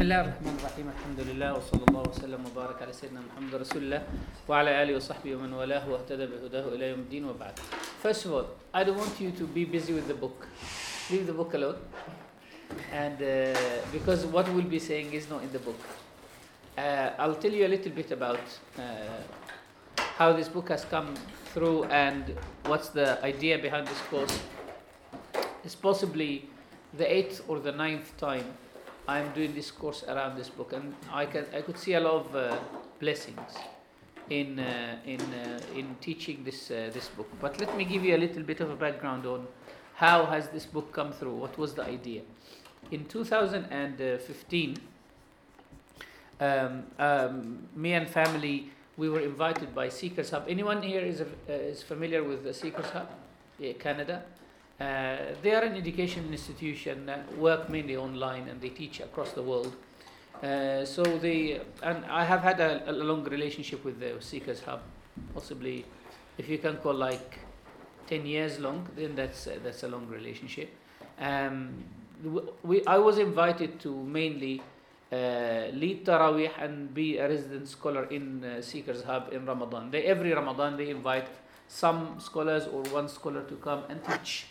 Bismillah ar-Rahman ar-Rahim, alhamdulillah, wa sallallahu wa sallam wa barak ala Sayyidina Muhammad Rasulullah wa ala alihi wa sahbihi wa man walahu wa ahtada bihudahu ila yawm ad-din wa ba'd. First of all, I don't want you to be busy with the book. Leave the book alone. And because what we'll be saying is not in the book. I'll tell you a little bit about how this book has come through and what's the idea behind this course. It's possibly the 8th or the 9th time I'm doing this course around this book, and I could see a lot of blessings in teaching this book. But let me give you a little bit of a background on how has this book come through. What was the idea? In 2015, me and family, we were invited by Seekers Hub. Anyone here is familiar with the Seekers Hub, Canada? They are an education institution that work mainly online, and they teach across the world. And I have had a long relationship with the Seekers Hub, possibly, if you can call like 10 years long, then that's a long relationship. I was invited to mainly lead Taraweeh and be a resident scholar in Seekers Hub in Ramadan. Every Ramadan they invite some scholars or one scholar to come and teach.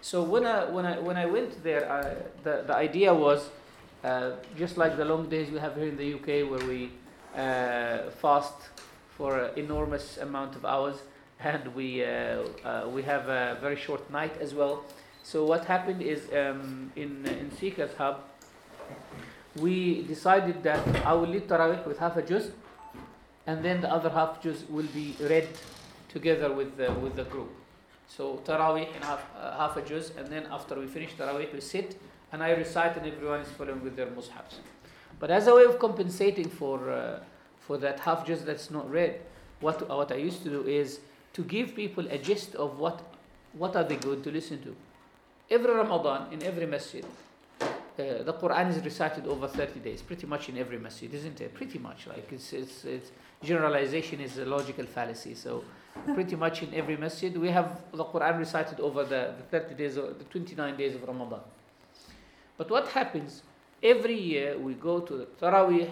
So when I went there, the idea was just like the long days we have here in the UK, where we fast for an enormous amount of hours, and we have a very short night as well. So what happened is in Seekers Hub, we decided that I will lead Taraweeh with half a juz, and then the other half juz will be read together with the group. So Taraweeh in half a juz, and then after we finish Taraweeh we sit and I recite, and everyone is following with their mushafs. But as a way of compensating for that half juz that's not read, what I used to do is to give people a gist of what are they going to listen to. Every Ramadan in every masjid, the Quran is recited over 30 days, pretty much in every masjid, isn't it? Pretty much, like it's generalization is a logical fallacy. So pretty much in every masjid we have the Quran recited over the 30 days or the 29 days of Ramadan. But what happens every year, we go to the Taraweeh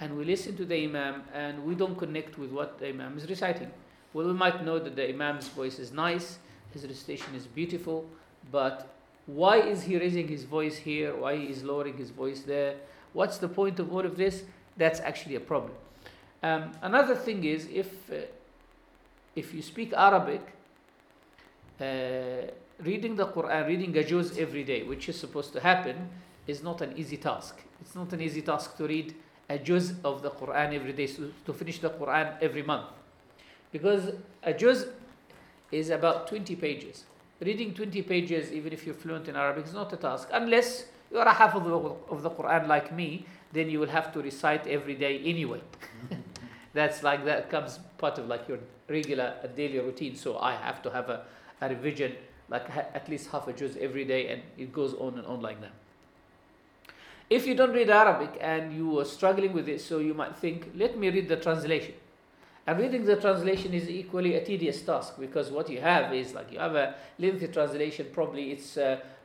and we listen to the Imam, and we don't connect with what the Imam is reciting. Well, we might know that the Imam's voice is nice, his recitation is beautiful, but why is he raising his voice here? Why he is lowering his voice there? What's the point of all of this? That's actually a problem. Another thing is, if you speak Arabic, reading the Quran, reading a juz every day, which is supposed to happen, is not an easy task. It's not an easy task to read a juz of the Quran every day, so to finish the Quran every month. Because a juz is about 20 pages. Reading 20 pages, even if you're fluent in Arabic, is not a task. Unless you are a hafidh of the Quran like me, then you will have to recite every day anyway. That's like, that comes part of like your regular daily routine. So I have to have a revision, like at least half a juz every day, and it goes on and on like that. If you don't read Arabic and you are struggling with it, so you might think, let me read the translation. And reading the translation is equally a tedious task, because what you have is like, you have a lengthy translation, probably it's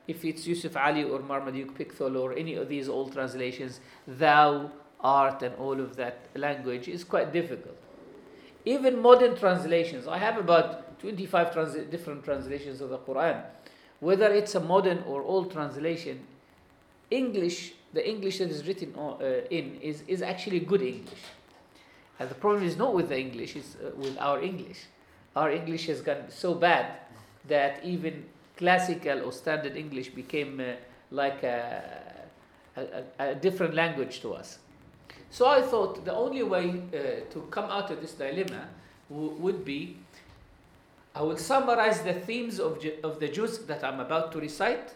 if it's Yusuf Ali or Marmaduke Pickthall or any of these old translations, thou art and all of that language is quite difficult. Even modern translations, I have about 25 different translations of the Quran. Whether it's a modern or old translation, English, the English that is written in is actually good English. And the problem is not with the English, it's with our English. Our English has gotten so bad that even classical or standard English became like a different language to us. So I thought the only way to come out of this dilemma would be, I will summarize the themes of the juz that I'm about to recite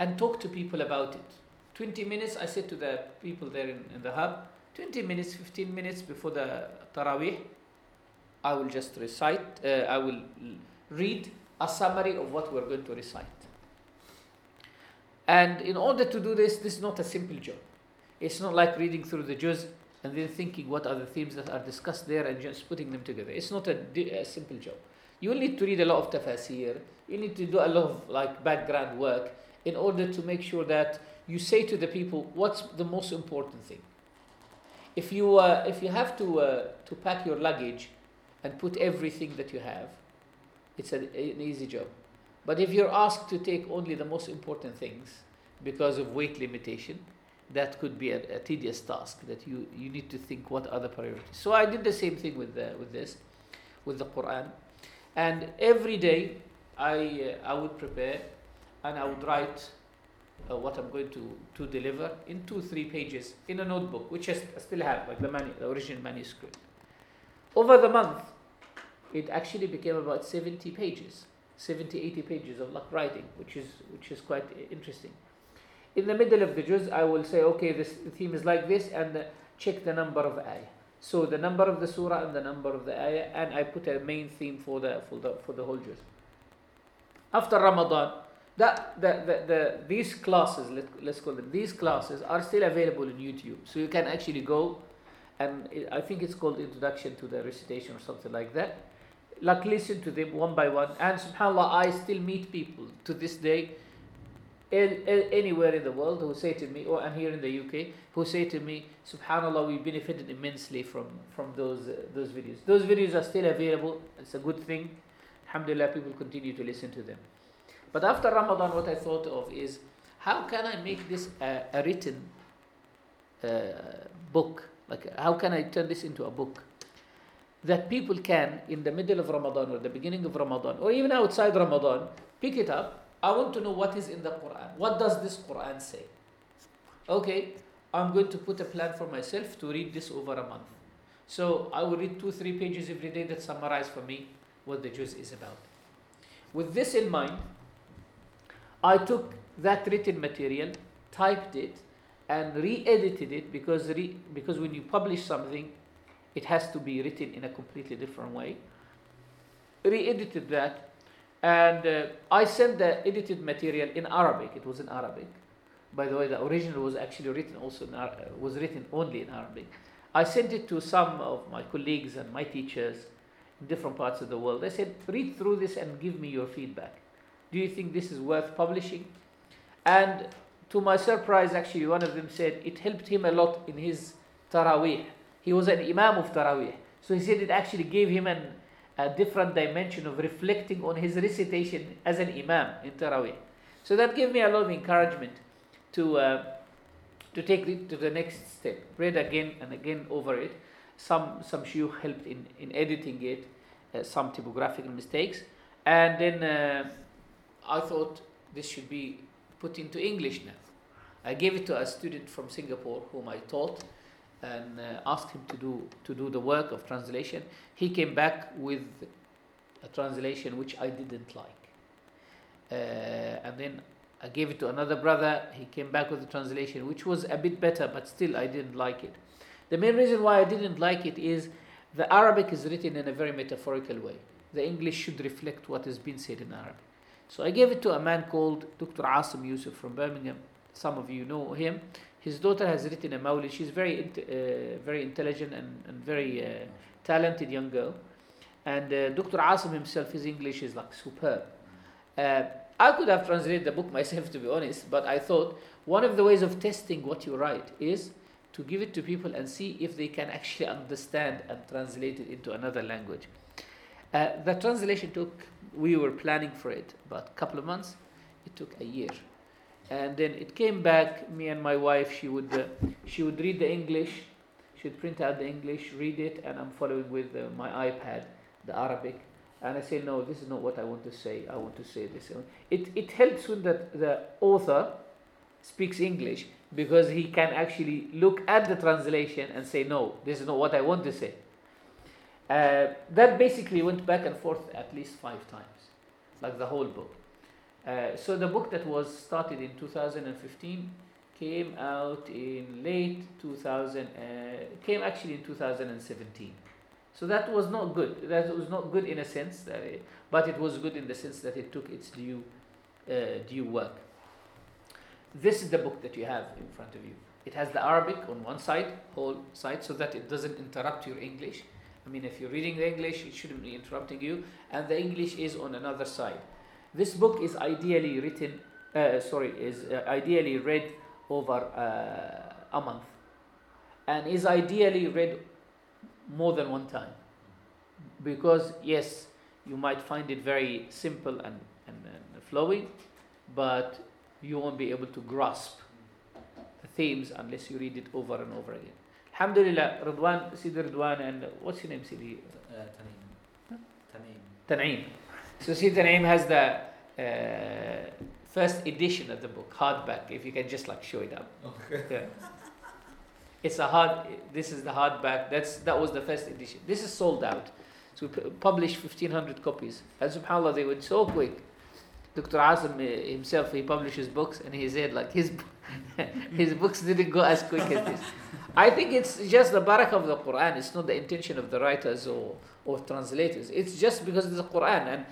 and talk to people about it. 20 minutes, I said to the people there in the hub, 20 minutes, 15 minutes before the Taraweeh, I will just recite, I will read a summary of what we're going to recite. And in order to do this, this is not a simple job. It's not like reading through the juz and then thinking what are the themes that are discussed there and just putting them together. It's not a simple job. You will need to read a lot of tafasir, you need to do a lot of like background work, in order to make sure that you say to the people, what's the most important thing? If you have to pack your luggage and put everything that you have, it's an easy job. But if you're asked to take only the most important things because of weight limitation, that could be a tedious task that you need to think what other priorities. So I did the same thing with the Quran, and every day I would prepare and I would write what I'm going to deliver in 2-3 pages in a notebook, which I still have, like the original manuscript. Over the month, it actually became about 70 pages, 70-80 pages of writing, which is quite interesting. In the middle of the juz, I will say, okay, this theme is like this, and check the number of ayah. So the number of the surah and the number of the ayah, and I put a main theme for the whole juz. After Ramadan, these classes, let's call them, these classes are still available on YouTube. So you can actually go, and I think it's called Introduction to the Recitation or something like that. Like, listen to them one by one, and subhanAllah, I still meet people to this day anywhere in the world who say to me, or and here in the UK, who say to me, subhanAllah, we benefited immensely from those videos. Those videos are still available. It's a good thing. Alhamdulillah, people continue to listen to them. But after Ramadan, what I thought of is, how can I make this a written book? Like, how can I turn this into a book that people can, in the middle of Ramadan or the beginning of Ramadan, or even outside Ramadan, pick it up? I want to know what is in the Quran. What does this Quran say? Okay, I'm going to put a plan for myself to read this over a month. So I will read 2-3 pages every day that summarize for me what the juz is about. With this in mind, I took that written material, typed it, and re-edited it, because when you publish something, it has to be written in a completely different way. Re-edited that. And I sent the edited material in Arabic. It was in Arabic. By the way, the original was actually written also was written only in Arabic. I sent it to some of my colleagues and my teachers in different parts of the world. I said, read through this and give me your feedback. Do you think this is worth publishing? And to my surprise, actually, one of them said it helped him a lot in his Taraweeh. He was an Imam of Taraweeh. So he said it actually gave him a different dimension of reflecting on his recitation as an imam in Taraweeh. So that gave me a lot of encouragement to take it to the next step. Read again and again over it. Some shiuch helped in editing it, some typographical mistakes. And then I thought this should be put into English now. I gave it to a student from Singapore whom I taught, and asked him to do the work of translation. He came back with a translation which I didn't like. And then I gave it to another brother. He came back with a translation which was a bit better, but still I didn't like it. The main reason why I didn't like it is the Arabic is written in a very metaphorical way. The English should reflect what has been said in Arabic. So I gave it to a man called Dr. Asim Yusuf from Birmingham. Some of you know him. His daughter has written a mawlid. She's very intelligent and very talented young girl. And Dr. Asim himself, his English is like superb. I could have translated the book myself, to be honest, but I thought one of the ways of testing what you write is to give it to people and see if they can actually understand and translate it into another language. The translation we were planning for it about a couple of months. It took a year. And then it came back, me and my wife, she would read the English, she would print out the English, read it, and I'm following with my iPad, the Arabic. And I say, no, this is not what I want to say, I want to say this. It helps when the author speaks English, because he can actually look at the translation and say, no, this is not what I want to say. That basically went back and forth at least 5 times, like the whole book. So the book that was started in 2015 came out in late 2000, came actually in 2017. So that was not good. That was not good in a sense, but it was good in the sense that it took its due work. This is the book that you have in front of you. It has the Arabic on one side, whole side, so that it doesn't interrupt your English. I mean, if you're reading the English, it shouldn't be interrupting you. And the English is on another side. This book is ideally written is ideally read over a month, and is ideally read more than one time, because yes, you might find it very simple and flowy, but you won't be able to grasp the themes unless you read it over and over again. Alhamdulillah, Ridwan, Sidi Ridwan, and what's your name, Sidi? Tan'im. So Sidi Tan'im has the first edition of the book, hardback, if you can just like show it up. Okay. Yeah. It's a hard, this is the hardback, that was the first edition. This is sold out. So we published 1,500 copies. And subhanAllah, they went so quick. Dr. Asim himself, he publishes books, and he said like his books didn't go as quick as this. I think it's just the barakah of the Quran. It's not the intention of the writers or translators. It's just because it's the Quran. And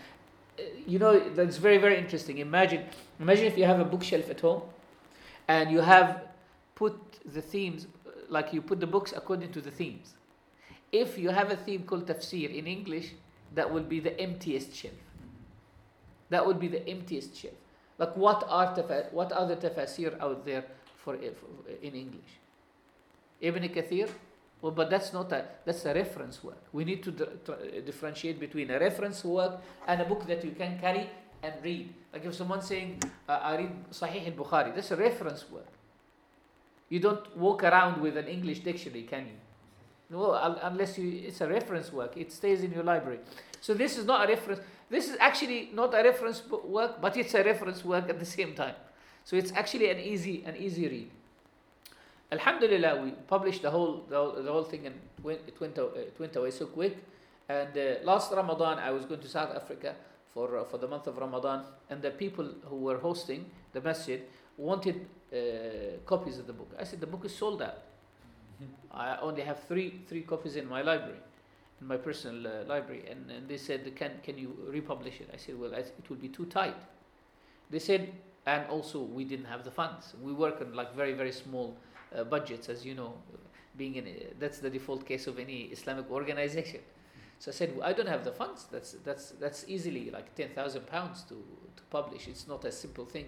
you know, that's very, very interesting. Imagine if you have a bookshelf at home and you have put the themes, like you put the books according to the themes. If you have a theme called tafsir in English, that will be the emptiest shelf. That would be the emptiest shelf. Like what are the tafsir out there for in English? Ibn Kathir? Well, but that's a reference work. We need to differentiate between a reference work and a book that you can carry and read. Like if someone's saying, I read Sahih al-Bukhari, that's a reference work. You don't walk around with an English dictionary, can you? No, unless it's a reference work. It stays in your library. So this is not a reference. This is actually not a reference work, but it's a reference work at the same time. So it's actually an easy read. Alhamdulillah, we published the whole thing, and it went away so quick. And last Ramadan, I was going to South Africa for the month of Ramadan, and the people who were hosting the masjid wanted copies of the book. I said the book is sold out. I only have three copies in my library, in my personal library, and they said, can you republish it? I said, well, it will be too tight. They said, and also we didn't have the funds. We work on like very, very small budgets, as you know, that's the default case of any Islamic organization. So I said, well, I don't have the funds. That's easily like £10,000 to publish. It's not a simple thing.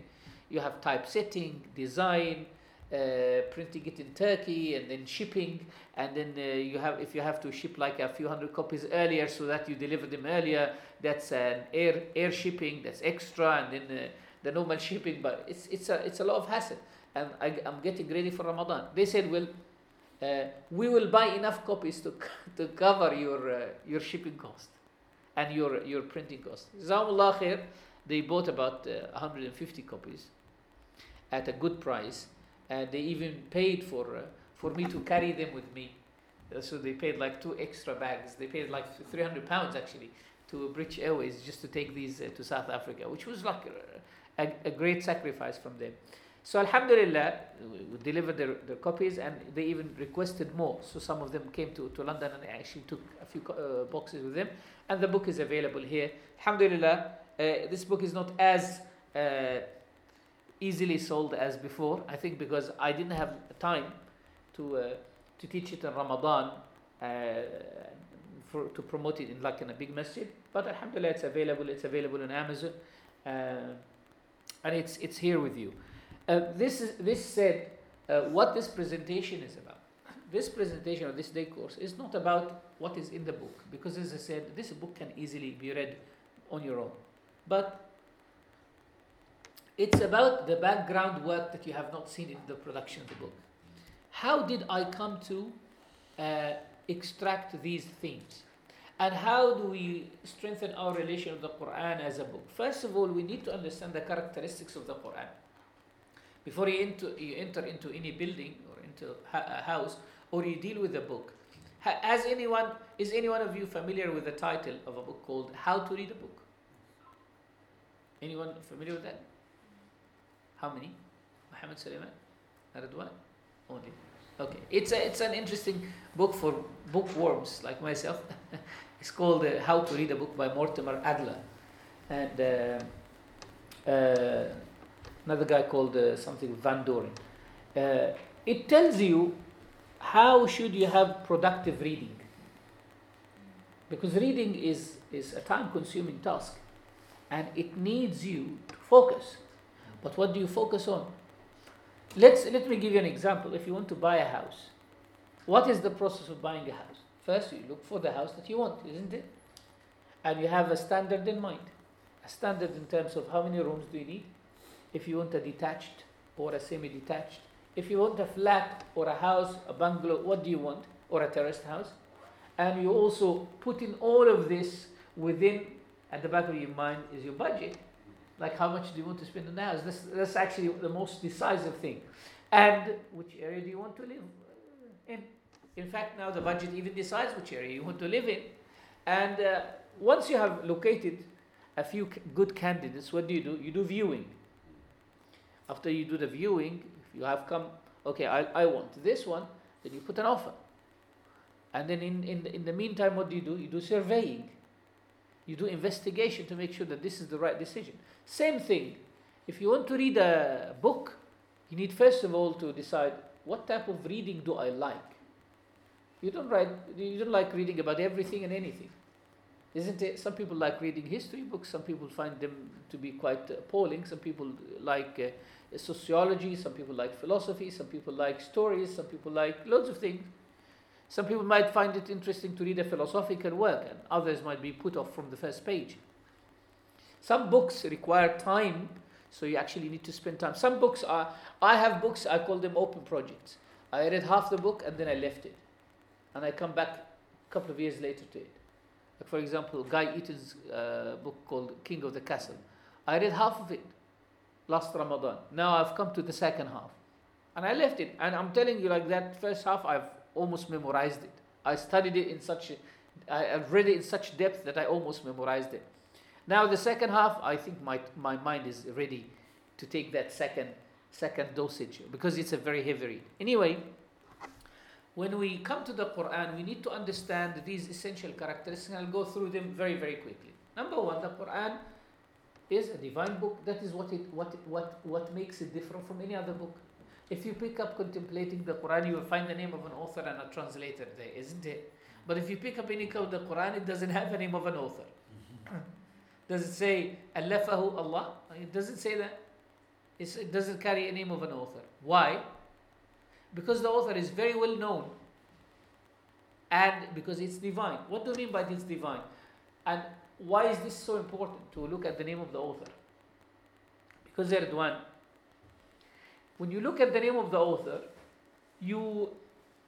You have typesetting, design, printing it in Turkey, and then shipping, and then if you have to ship like a few hundred copies earlier so that you deliver them earlier, that's an air shipping, that's extra, and then the normal shipping. But it's a lot of hassle. And I'm getting ready for Ramadan. They said, well, we will buy enough copies to cover your shipping cost and your printing cost. Jazakumullah khair. They bought about 150 copies at a good price. They even paid for me to carry them with me. So they paid like two extra bags. They paid like £300 actually to British Airways just to take these to South Africa, which was like a great sacrifice from them. So alhamdulillah, we delivered their copies, and they even requested more. So some of them came to London, and I actually took a few boxes with them. And the book is available here. Alhamdulillah, this book is not as easily sold as before. I think because I didn't have time to teach it in Ramadan, to promote it in a big masjid. But alhamdulillah, it's available. It's available on Amazon, and it's here with you. What this presentation is about. This presentation or this day course is not about what is in the book, because as I said, this book can easily be read on your own. But it's about the background work that you have not seen in the production of the book. How did I come to extract these themes? And how do we strengthen our relation with the Quran as a book? First of all, we need to understand the characteristics of the Quran. Before you enter into any building or into a house, or you deal with a book. Is anyone of you familiar with the title of a book called How to Read a Book? Anyone familiar with that? How many? Muhammad Sulaiman? Ridwan? Only. Okay. It's an interesting book for bookworms like myself. It's called How to Read a Book by Mortimer Adler. And another guy called something Van Doren. It tells you how should you have productive reading. Because reading is a time-consuming task. And it needs you to focus. But what do you focus on? Let me give you an example. If you want to buy a house, what is the process of buying a house? First, you look for the house that you want, isn't it? And you have a standard in mind. A standard in terms of how many rooms do you need? If you want a detached or a semi-detached. If you want a flat or a house, a bungalow, what do you want? Or a terraced house. And you also put in all of this within, at the back of your mind, is your budget. Like how much do you want to spend on the house? That's actually the most decisive thing. And which area do you want to live in? In fact, now the budget even decides which area you want to live in. And once you have located a few good candidates, what do? You do viewing. After you do the viewing, if you have come, okay, I want this one, then you put an offer. And then in the meantime, what do? You do surveying. You do investigation to make sure that this is the right decision. Same thing. If you want to read a book, you need first of all to decide what type of reading do I like. You don't like reading about everything and anything, isn't it? Some people like reading history books. Some people find them to be quite appalling. Some people like sociology. Some people like philosophy. Some people like stories. Some people like loads of things. Some people might find it interesting to read a philosophical work, and others might be put off from the first page. Some books require time, so you actually need to spend time. Some books I have books, I call them open projects. I read half the book and then I left it. And I come back a couple of years later to it. Like for example, Guy Eaton's book called King of the Castle. I read half of it last Ramadan. Now I've come to the second half. And I left it. And I'm telling you, like that first half, I've almost memorized it. I studied it in such, I read it in such depth that I almost memorized it. Now the second half, I think my mind is ready to take that second dosage because it's a very heavy read. Anyway, when we come to the Quran, we need to understand these essential characteristics, and I'll go through them very, very quickly. Number one, the Quran is a divine book. That is what makes it different from any other book. If you pick up Contemplating the Quran, you will find the name of an author and a translator there, isn't it? But if you pick up any code of the Quran, it doesn't have the name of an author. Does it say Allafahu Allah? It doesn't say that. It doesn't carry a name of an author. Why? Because the author is very well known, and because it's divine. What do you mean by it's divine? And why is this so important to look at the name of the author? Because there is one. When you look at the name of the author, you,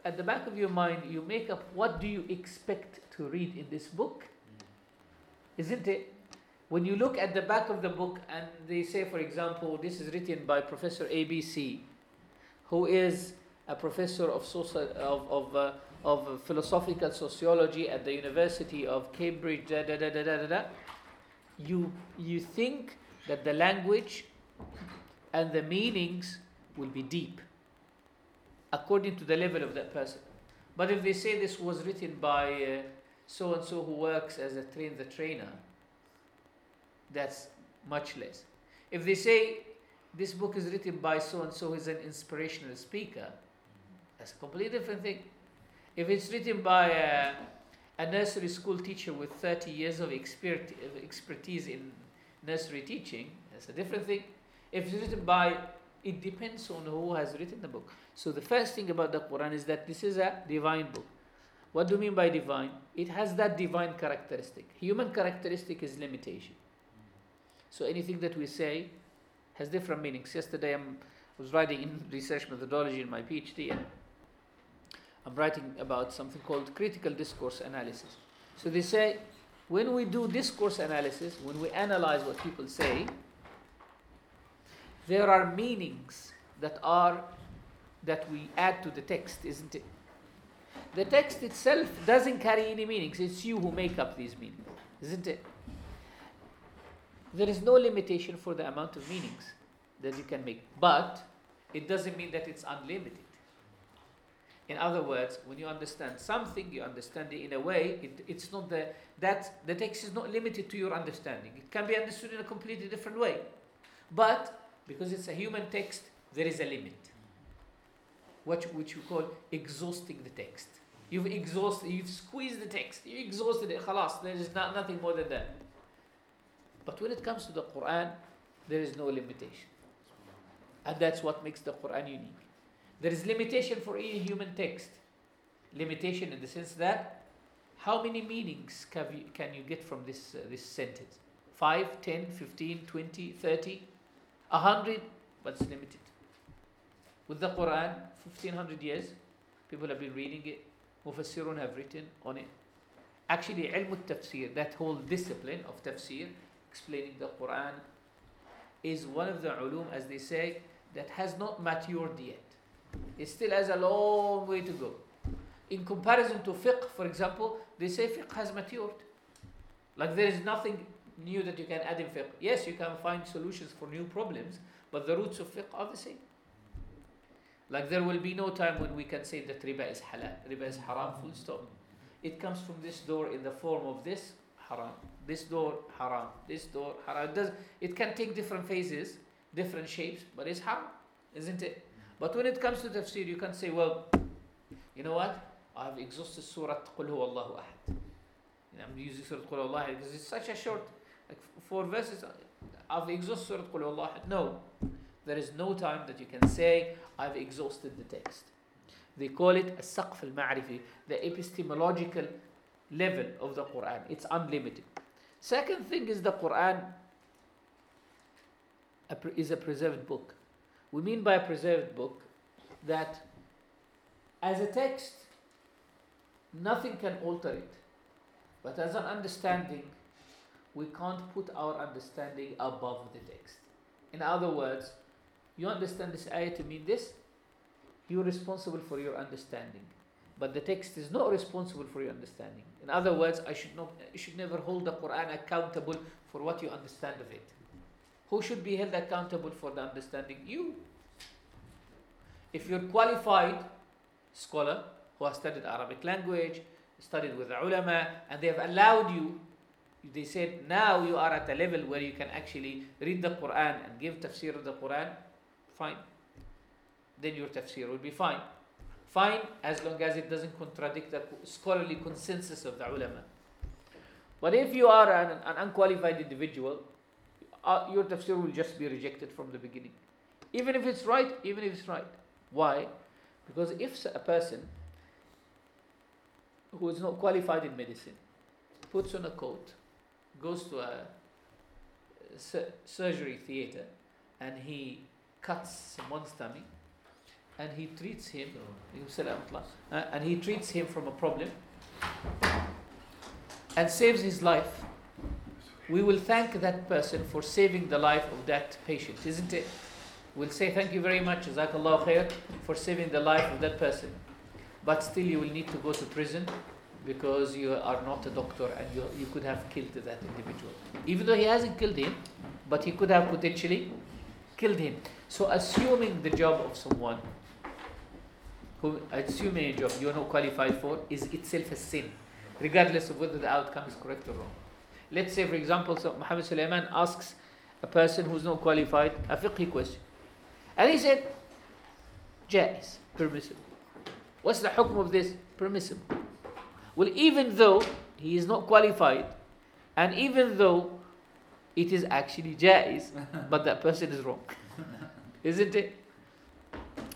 at the back of your mind, you make up what do you expect to read in this book, isn't it? When you look at the back of the book and they say, for example, this is written by Professor ABC, who is a professor of philosophical sociology at the University of Cambridge, you think that the language and the meanings will be deep according to the level of that person. But if they say this was written by so and so who works as a trainer, that's much less. If they say this book is written by so and so who is an inspirational speaker, that's a completely different thing. If it's written by a nursery school teacher with 30 years of expertise in nursery teaching, that's a different thing. If it's written by, it depends on who has written the book. So the first thing about the Quran is that this is a divine book. What do you mean by divine? It has that divine characteristic. Human characteristic is limitation. So anything that we say has different meanings. Yesterday I was writing in research methodology in my PhD, and I'm writing about something called critical discourse analysis. So they say, when we do discourse analysis, when we analyze what people say, there are meanings that we add to the text, isn't it? The text itself doesn't carry any meanings. It's you who make up these meanings, isn't it? There is no limitation for the amount of meanings that you can make, but it doesn't mean that it's unlimited. In other words, when you understand something, you understand it in a way. It's not that the text is not limited to your understanding. It can be understood in a completely different way, but because it's a human text, there is a limit, which we call exhausting the text. You've squeezed the text, you exhausted it, khalas, there is nothing more than that. But when it comes to the Quran, there is no limitation. And that's what makes the Quran unique. There is limitation for any human text. Limitation in the sense that how many meanings can you get from this sentence? 5, 10, 15, 20, 30, 100, but it's limited. With the Quran, 1500 years, people have been reading it. Mufassirun have written on it. Actually, ilm al-tafsir, that whole discipline of tafsir, explaining the Quran, is one of the ulum, as they say, that has not matured yet. It still has a long way to go. In comparison to fiqh, for example, they say fiqh has matured. Like there is nothing new that you can add in fiqh. Yes, you can find solutions for new problems, but the roots of fiqh are the same. Like there will be no time when we can say that riba is halal, riba is haram, full stop. It comes from this door in the form of this haram, this door haram, this door haram. It can take different phases, different shapes, but it's haram, isn't it? But when it comes to tafsir, you can say, well, you know what? I have exhausted Surah Qul Huwa Allahu Ahad. I'm using Surah Qul Huwa Allahu Ahad because it's such a short, like 4 verses. I've exhausted Surah Qul Huwa Allahu Ahad. No, there is no time that you can say I've exhausted the text. They call it as-saqf al-ma'rifi, the epistemological level of the Quran. It's unlimited. Second thing is the Quran is a preserved book. We mean by a preserved book that as a text, nothing can alter it. But as an understanding, we can't put our understanding above the text. In other words, you understand this ayah to mean this, you're responsible for your understanding. But the text is not responsible for your understanding. In other words, you should never hold the Quran accountable for what you understand of it. Who should be held accountable for the understanding? You. If you're qualified scholar who has studied Arabic language, studied with the ulama, and they have allowed you, they said, now you are at a level where you can actually read the Quran and give tafsir of the Quran, fine. Then your tafsir will be fine. Fine, as long as it doesn't contradict the scholarly consensus of the ulama. But if you are an unqualified individual, your tafsir will just be rejected from the beginning. Even if it's right. Why? Because if a person who is not qualified in medicine puts on a coat, goes to a surgery theater, and he cuts someone's tummy, and he treats him, from a problem, and saves his life, we will thank that person for saving the life of that patient, isn't it? We'll say thank you very much, Jazakallah khair, for saving the life of that person. But still you will need to go to prison because you are not a doctor and you could have killed that individual. Even though he hasn't killed him, but he could have potentially killed him. So assuming the job of someone, assuming a job you are not qualified for is itself a sin, regardless of whether the outcome is correct or wrong. Let's say, for example, so Muhammad Sulaiman asks a person who's not qualified a fiqhi question. And he said, jaiz, permissible. What's the hukm of this? Permissible. Well, even though he is not qualified, and even though it is actually jaiz, but that person is wrong. Isn't it?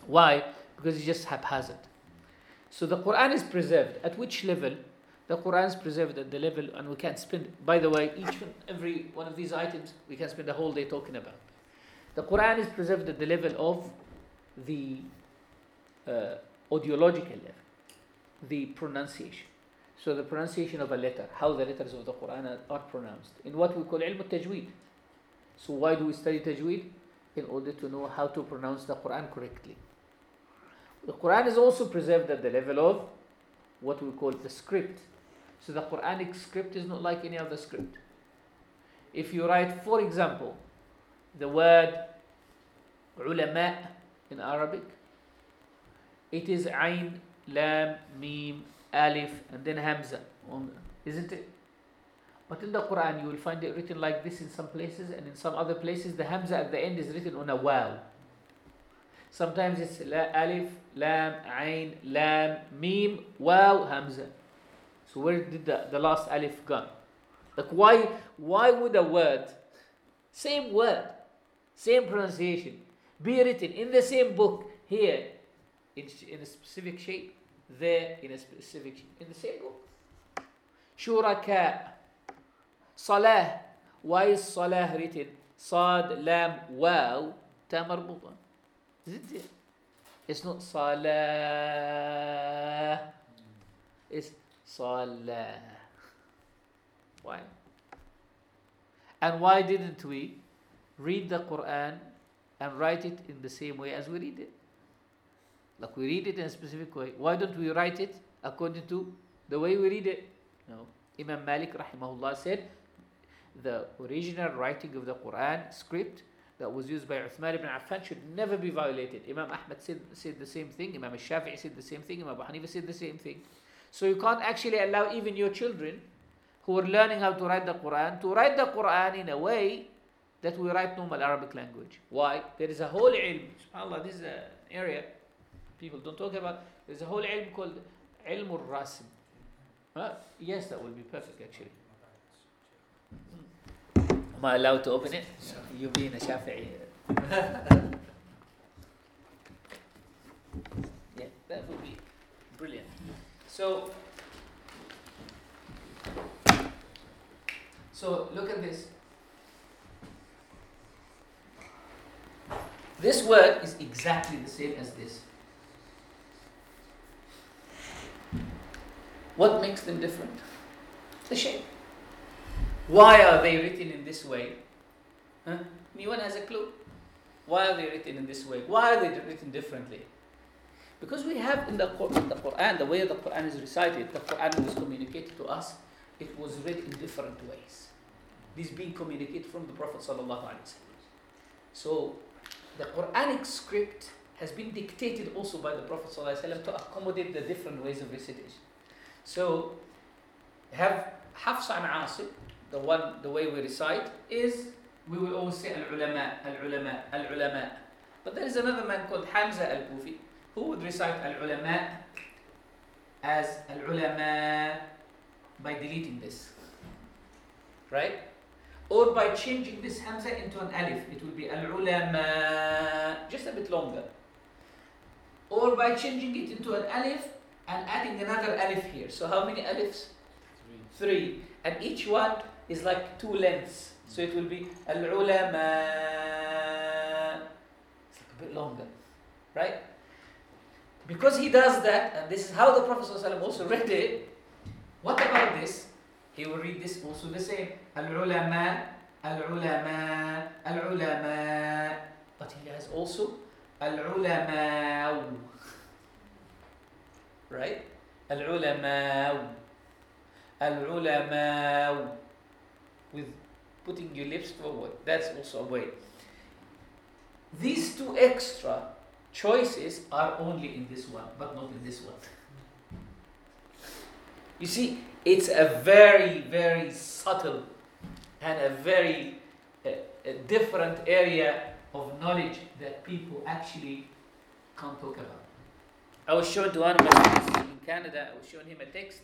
Why? Because it's just haphazard. So the Quran is preserved. At which level? The Quran is preserved at the level, and we can spend, by the way, every one of these items, we can spend a whole day talking about. The Quran is preserved at the level of the audiological level, the pronunciation. So the pronunciation of a letter, how the letters of the Quran are pronounced, in what we call ilm al-tajweed. So why do we study tajweed? In order to know how to pronounce the Quran correctly. The Quran is also preserved at the level of what we call the script. So the Quranic script is not like any other script. If you write, for example, the word ulama in Arabic, it is ayn, lam, mim, alif, and then hamza, isn't it? But in the Quran, you will find it written like this in some places, and in some other places, the hamza at the end is written on a waw. Sometimes it's alif, lam, ayn, lam, mim, waw, hamza. So where did the last alif go? Like why would a word, same pronunciation, be written in the same book here in a specific shape, there in a specific shape, in the same book. Shuraka, Salah. Why is Salah written? Sad, Lam, Waw, Tamarbuta. Is it there? It's not Salah. It's Salah. Why? And why didn't we read the Quran and write it in the same way as we read it? Like we read it in a specific way. Why don't we write it according to the way we read it? No. Imam Malik rahimahullah said the original writing of the Quran script that was used by Uthman ibn Affan should never be violated. Imam Ahmad said the same thing. Imam Shafi'i said the same thing. Imam Hanifa said the same thing. So you can't actually allow even your children who are learning how to write the Quran to write the Quran in a way that we write normal Arabic language. Why? There is a whole ilm. SubhanAllah, this is an area people don't talk about. There's a whole ilm called ilm al-rasim. Yes, that will be perfect actually. Am I allowed to open it? You being a Shafi'i. Yeah, that would be brilliant. So look at this. This word is exactly the same as this. What makes them different? The shape. Why are they written in this way? Huh? Anyone has a clue? Why are they written in this way? Why are they written differently? Because we have in the Quran, the way the Quran is recited, the Quran was communicated to us, it was read in different ways. This being communicated from the Prophet ﷺ. So the Quranic script has been dictated also by the Prophet ﷺ to accommodate the different ways of recitation. So have Hafs and Asib. The way we recite is, we will always say al-ulama, al-ulama, al-ulama. But there is another man called Hamza al-Kufi who would recite al-ulama as al-ulama by deleting this. Right? Or by changing this Hamza into an alif. It will be al-ulama, just a bit longer. Or by changing it into an alif and adding another alif here. So how many alifs? Three. And each one is like two lengths. So it will be al-ulama. It's like a bit longer, right? Because he does that, and this is how the Prophet ﷺ also read it, what about this? He will read this also the same. Al-ulama, al-ulama, al-ulama. But he has also al-ulama. Right? Al-ulama. Al-ulama, with putting your lips forward. That's also a way. These two extra choices are only in this one, but not in this one. You see, it's a very, very subtle and a very different area of knowledge that people actually can't talk about. I was shown to one of my students in Canada, I was showing him a text.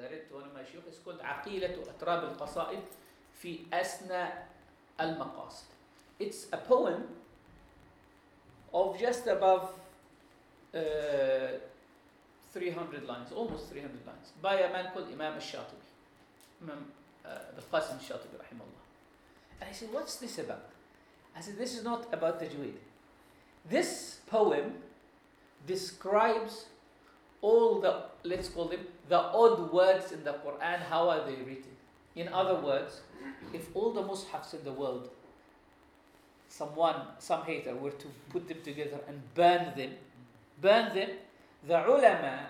I read to one of my shuyukh, it's called Aqilatu Atrab al Qasa'id fi Asna al Maqasid. It's a poem of just above 300 lines, almost 300 lines, by a man called Imam al-Shatibi, Imam Asim al-Shatibi rahimahullah. And I said, what's this about? I said, this is not about tajweed. This poem describes all the, let's call them, the odd words in the Quran, how are they written? In other words, if all the mushafs in the world, some hater were to put them together and burn them, the ulama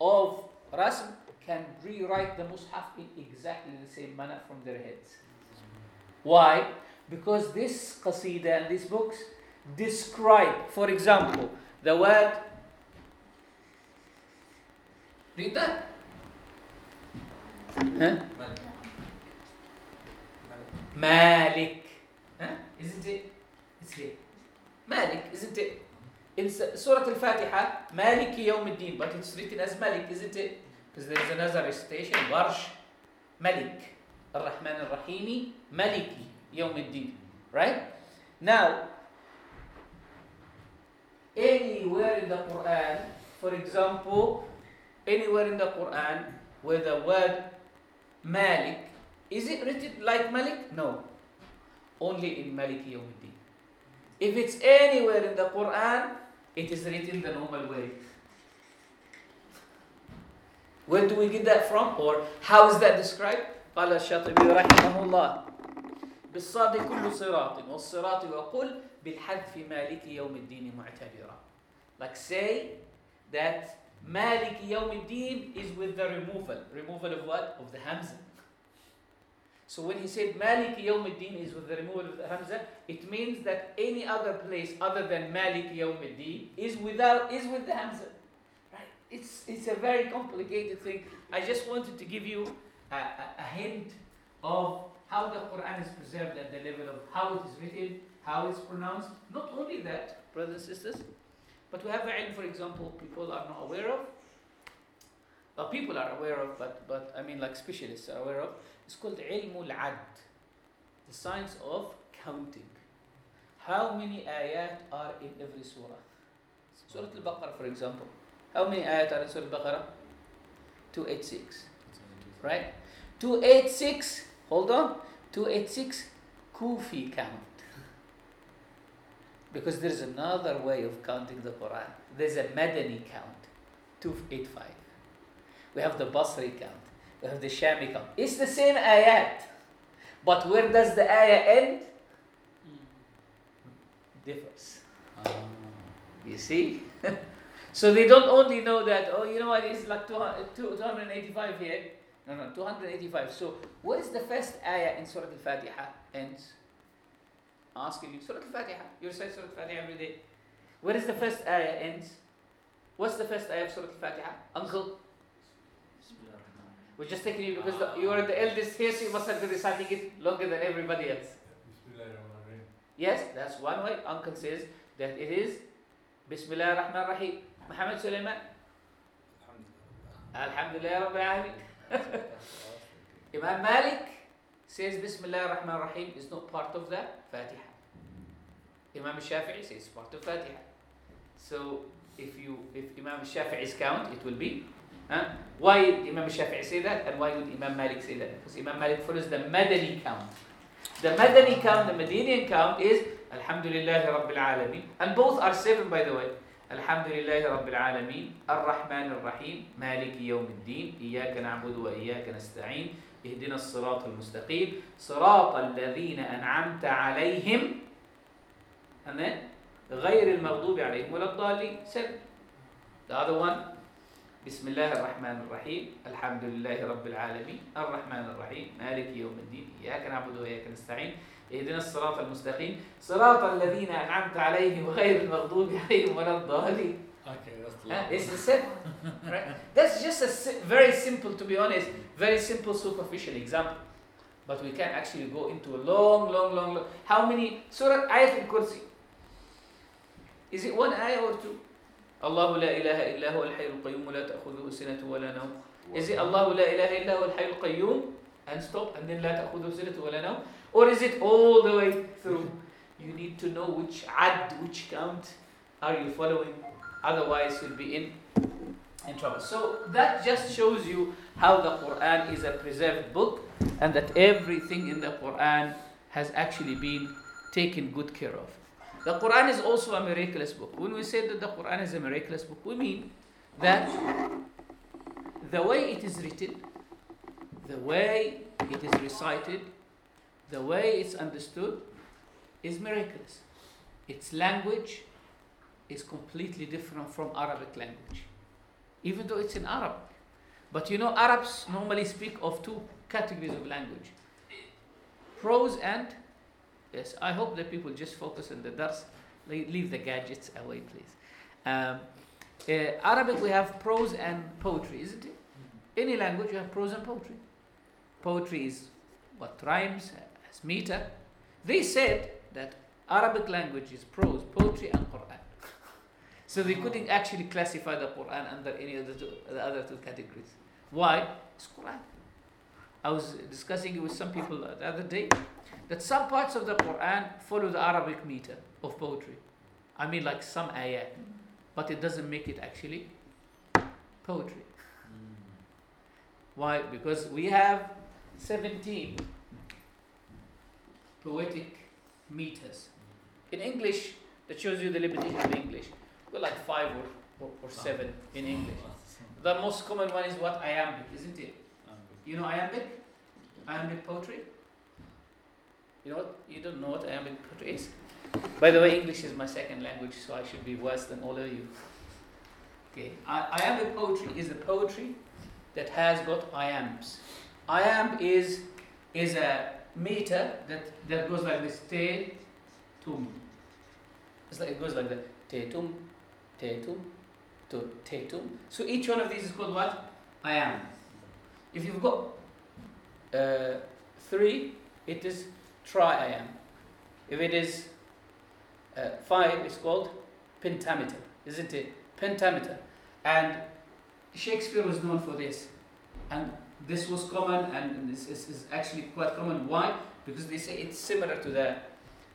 of Rasm can rewrite the mushaf in exactly the same manner from their heads. Why? Because this qasida and these books describe, for example, the word. Read that. Huh? Malik. Huh? Isn't it? It's here. Malik, isn't it? In Surah Al-Fatiha, Maliki Yawm al-Din, but it's written as Malik, isn't it? Because there is another recitation, Warsh, Malik, Ar-Rahman Ar-Rahimi, Maliki Yawm al-Din. Right? Now, anywhere in the Quran, for example, anywhere in the Quran where the word Malik, is it written like Malik? No. Only in Maliki Yawmiddin. If it's anywhere in the Quran, it is written the normal way. Where do we get that from? Or how is that described? قال الشاطبي رحمه الله بالصاد كل صراط والصراط وقل بالحذف مالك يوم الدين معتبرا. Like say that Malik Yawmiddin is with the removal. Removal of what? Of the Hamza. So when he said Malik Yawmiddin is with the removal of the Hamza, it means that any other place other than Malik Yawmiddin is with the Hamza. Right? It's a very complicated thing. I just wanted to give you a hint of how the Quran is preserved at the level of how it is written, how it's pronounced. Not only that, brothers and sisters, but we have ilm, for example, people are not aware of. Well, people are aware of, but I mean like specialists are aware of. It's called ilmul ad, the science of counting. How many ayat are in every surah? Surah Al-Baqarah, for example. How many ayat are in Surah Al-Baqarah? 286. Right? 286, hold on. 286 Kufi count. Because there's another way of counting the Quran. There's a Madani count, 285. We have the Basri count. We have the Shami count. It's the same ayat. But where does the ayah end? Differs. You see? So they don't only know that, oh, you know what, it's like 285 here. No, 285. So what is the first ayah in Surah Al-Fatiha ends? Asking you, Surah Al-Fatiha. You recite Surah Al-Fatiha every day. Where is the first ayah ends? What's the first ayah of Surah Al-Fatiha? Uncle? We're just taking you because you are the eldest here, so you must have been reciting it longer than everybody else. Yes, that's one way. Uncle says that it is Bismillah ar-Rahman ar-Rahim. Muhammad Sulaiman. Alhamdulillah Rabbil Alameen. Imam Malik says Bismillah ar-Rahman ar-Rahim is not part of the Fatiha. Imam Shafi'i says it's part of Fatiha. So if Imam Shafi'i's count, it will be. Why did Imam Shafi'i say that, and why did Imam Malik say that? Because Imam Malik follows the Madani count. The Madani count, the Madanian count is Alhamdulillah Rabbil Alameen, and both are seven, by the way. Alhamdulillah Rabbil Alameen, Ar-Rahman Ar-Rahim, Maliki Yawmiddin, Iyyaka na'budu wa Iyyaka nasta'in, Ihdina as-sirat al-mustaqim, Sirat alladhina an'amta alayhim, and then Ghayr al-maghdubi alayhim wa al-dhalin, seven. The other one. بسم الله الرحمن الرحيم الحمد لله رب العالمين الرحمن الرحيم مالك يوم الدين إياك نعبد وإياك نستعين اهدنا الصراط المستقيم صراط الذين أنعمت عليهم غير المغضوب عليهم ولا الضالين. Okay, that's the same. Right? That's just a very simple, to be honest, very simple superficial example. But we can actually go into a long. How many surah ayat al-Kursi? Is it one ayah or two? الله لا إله إلا هو الحي القيوم لا تأخذه سنة ولا نوم. Is it الله لا إله إلا هو الحي القيوم and stop and then لا تأخذه سنة ولا نوم, or is it all the way through? You need to know which count are you following, otherwise you'll be in trouble. So that just shows you how the Quran is a preserved book and that everything in the Quran has actually been taken good care of. The Quran is also a miraculous book. When we say that the Quran is a miraculous book, we mean that the way it is written, the way it is recited, the way it's understood is miraculous. Its language is completely different from Arabic language, even though it's in Arabic. But you know, Arabs normally speak of two categories of language, prose and... Yes, I hope that people just focus on the dars. Leave the gadgets away, please. Arabic, we have prose and poetry, isn't it? Any language, you have prose and poetry. Poetry is what rhymes, has meter. They said that Arabic language is prose, poetry, and Quran. So they couldn't actually classify the Quran under any of the other two categories. Why? It's Quran. I was discussing it with some people the other day, that some parts of the Quran follow the Arabic meter of poetry. I mean like some ayat, but it doesn't make it actually poetry. Why? Because we have 17 poetic meters. In English, that shows you the limitation of English. We're like 5 or 7 in English. The most common one is what? Iambic, isn't it? You know iambic? Iambic poetry? You know what? You don't know what iambic poetry is? By the way, English is my second language, so I should be worse than all of you. Okay. Iambic poetry is the poetry that has got iambs. Iamb is a meter that goes like this, te, tum. It's like, it goes like that, te, tum, te, tum, to, te, tum. So each one of these is called what? Iamb. If you've got 3, it is triiamb. If it is 5, it's called pentameter, isn't it? Pentameter. And Shakespeare was known for this. And this was common, and this is actually quite common. Why? Because they say it's similar to the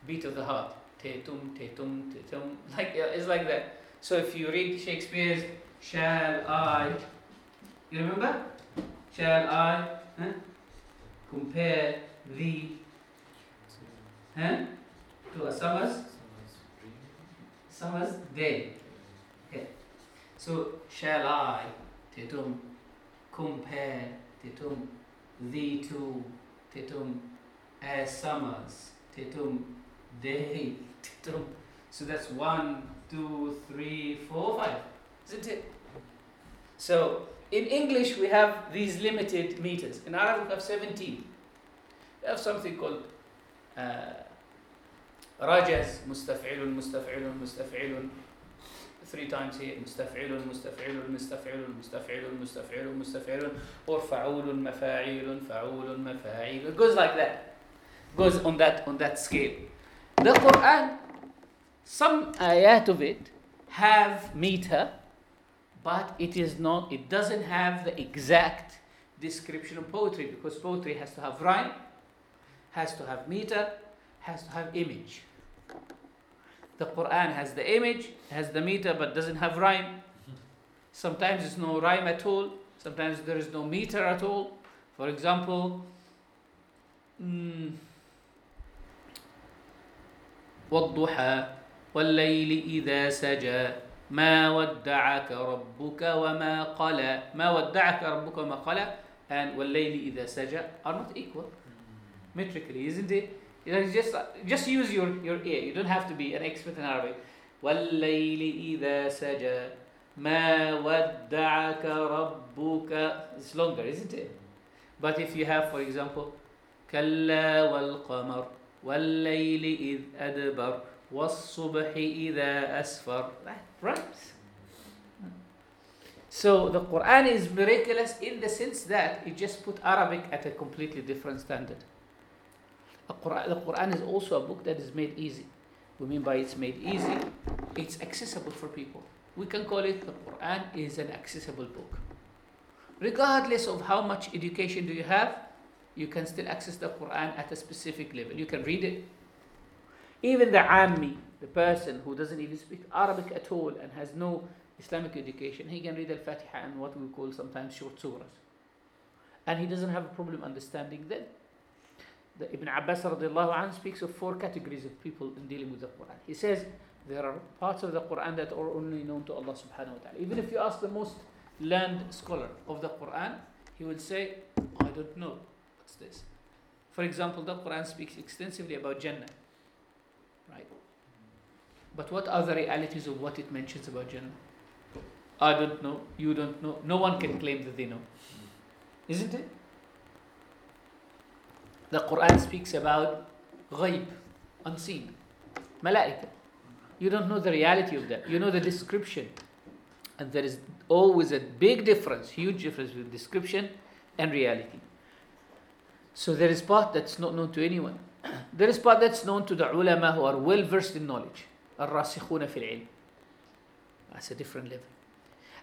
beat of the heart. Te-tum, te-tum, te-tum. Like, it's like that. So if you read Shakespeare's, shall I, you remember? Shall I compare thee to a summer's day? Okay. So, shall I, te-tum, compare titum, thee to titum, as summers, titum, day, titum. So that's 1, 2, 3, 4, 5, isn't it? So in English we have these limited meters. In Arabic we have 17. We have something called rajaz, mustaf'ilun, mustaf'ilun, mustaf'ilun. 3 times here, مستفعل مستفعل مستفعل مستفعل مستفعل مستفعل, or فعول مفاعيل فعول مفاعيل. It goes like that. It goes on that scale. The Quran, some ayat of it have meter, but it doesn't have the exact description of poetry, because poetry has to have rhyme, has to have meter, has to have image. The Quran has the image, has the meter, but doesn't have rhyme. Sometimes there's no rhyme at all. Sometimes there is no meter at all. For example, وَالضُّحَى وَاللَّيْلِ إِذَا سَجَى مَا وَدَّعَكَ رَبُّكَ وَمَا قَلَى. مَا وَدَّعَكَ رَبُّكَ وَمَا قَلَى and وَاللَّيْلِ إِذَا سَجَى are not equal metrically, isn't it? Just use your ear. You don't have to be an expert in Arabic. وَاللَّيْلِ إِذَا سَجَى مَا وَدَّعَكَ رَبُّكَ. It's longer, isn't it? But if you have, for example, كَلَّا وَالْقَمَرِ وَاللَّيْلِ إِذْ أَدْبَرِ وَالصُّبْحِ إِذَا أَسْفَرِ. That rhymes. So the Quran is miraculous in the sense that it just put Arabic at a completely different standard. The Quran is also a book that is made easy. We mean by it's made easy, it's accessible for people. We can call it the Quran is an accessible book. Regardless of how much education do you have, you can still access the Quran at a specific level. You can read it. Even the Ammi, the person who doesn't even speak Arabic at all and has no Islamic education, he can read Al-Fatiha and what we call sometimes short surahs. And he doesn't have a problem understanding them. Ibn Abbas radiallahu anhu speaks of 4 categories of people in dealing with the Quran. He says there are parts of the Quran that are only known to Allah subhanahu wa ta'ala. Even if you ask the most learned scholar of the Quran, he will say, I don't know what's this. For example, the Quran speaks extensively about Jannah, right? But what are the realities of what it mentions about Jannah? I don't know, you don't know, no one can claim that they know. Isn't it? The Quran speaks about ghaib, unseen, malaika. You don't know the reality of that. You know the description. And there is always a big difference, huge difference between description and reality. So there is part that's not known to anyone. There is part that's known to the ulama who are well versed in knowledge. الراسخون في العلم. That's a different level.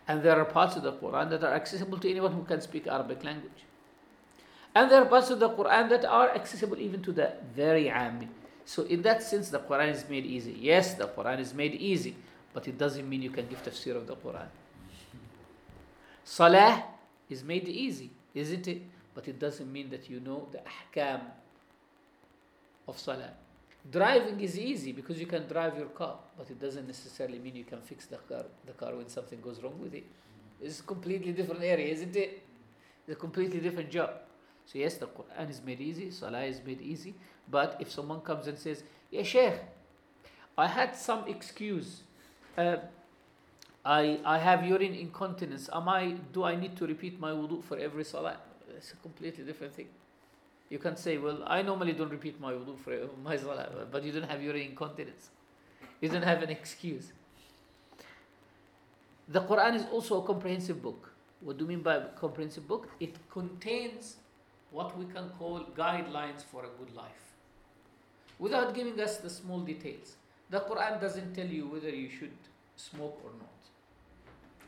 And there are parts of the Quran that are accessible to anyone who can speak Arabic language. And there are parts of the Quran that are accessible even to the very Ammi. So in that sense, the Quran is made easy. Yes, the Quran is made easy, but it doesn't mean you can give tafsir of the Quran. Salah is made easy, isn't it? But it doesn't mean that you know the ahkam of salah. Driving is easy because you can drive your car, but it doesn't necessarily mean you can fix the car when something goes wrong with it. It's a completely different area, isn't it? It's a completely different job. So yes, the Quran is made easy, salah is made easy, but if someone comes and says, "Yeah, Sheikh, I had some excuse. I have urine incontinence. Do I need to repeat my wudu for every salah?" It's a completely different thing. You can say, "Well, I normally don't repeat my wudu for my salah," but you don't have urine incontinence. You don't have an excuse. The Quran is also a comprehensive book. What do you mean by a comprehensive book? It contains what we can call guidelines for a good life, without giving us the small details. The Quran doesn't tell you whether you should smoke or not.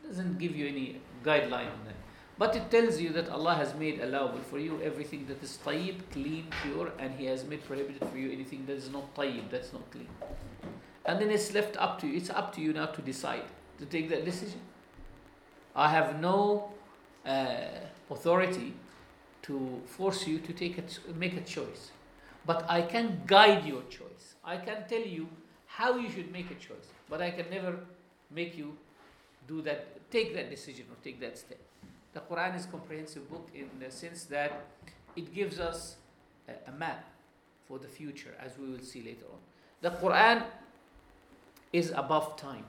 It doesn't give you any guideline on that. But it tells you that Allah has made allowable for you everything that is tayyib, clean, pure, and He has made prohibited for you anything that is not tayyib, that's not clean. And then it's left up to you. It's up to you now to decide, to take that decision. I have no authority to force you to make a choice. But I can guide your choice. I can tell you how you should make a choice. But I can never make you take that decision or take that step. The Quran is a comprehensive book in the sense that it gives us a map for the future, as we will see later on. The Quran is above time.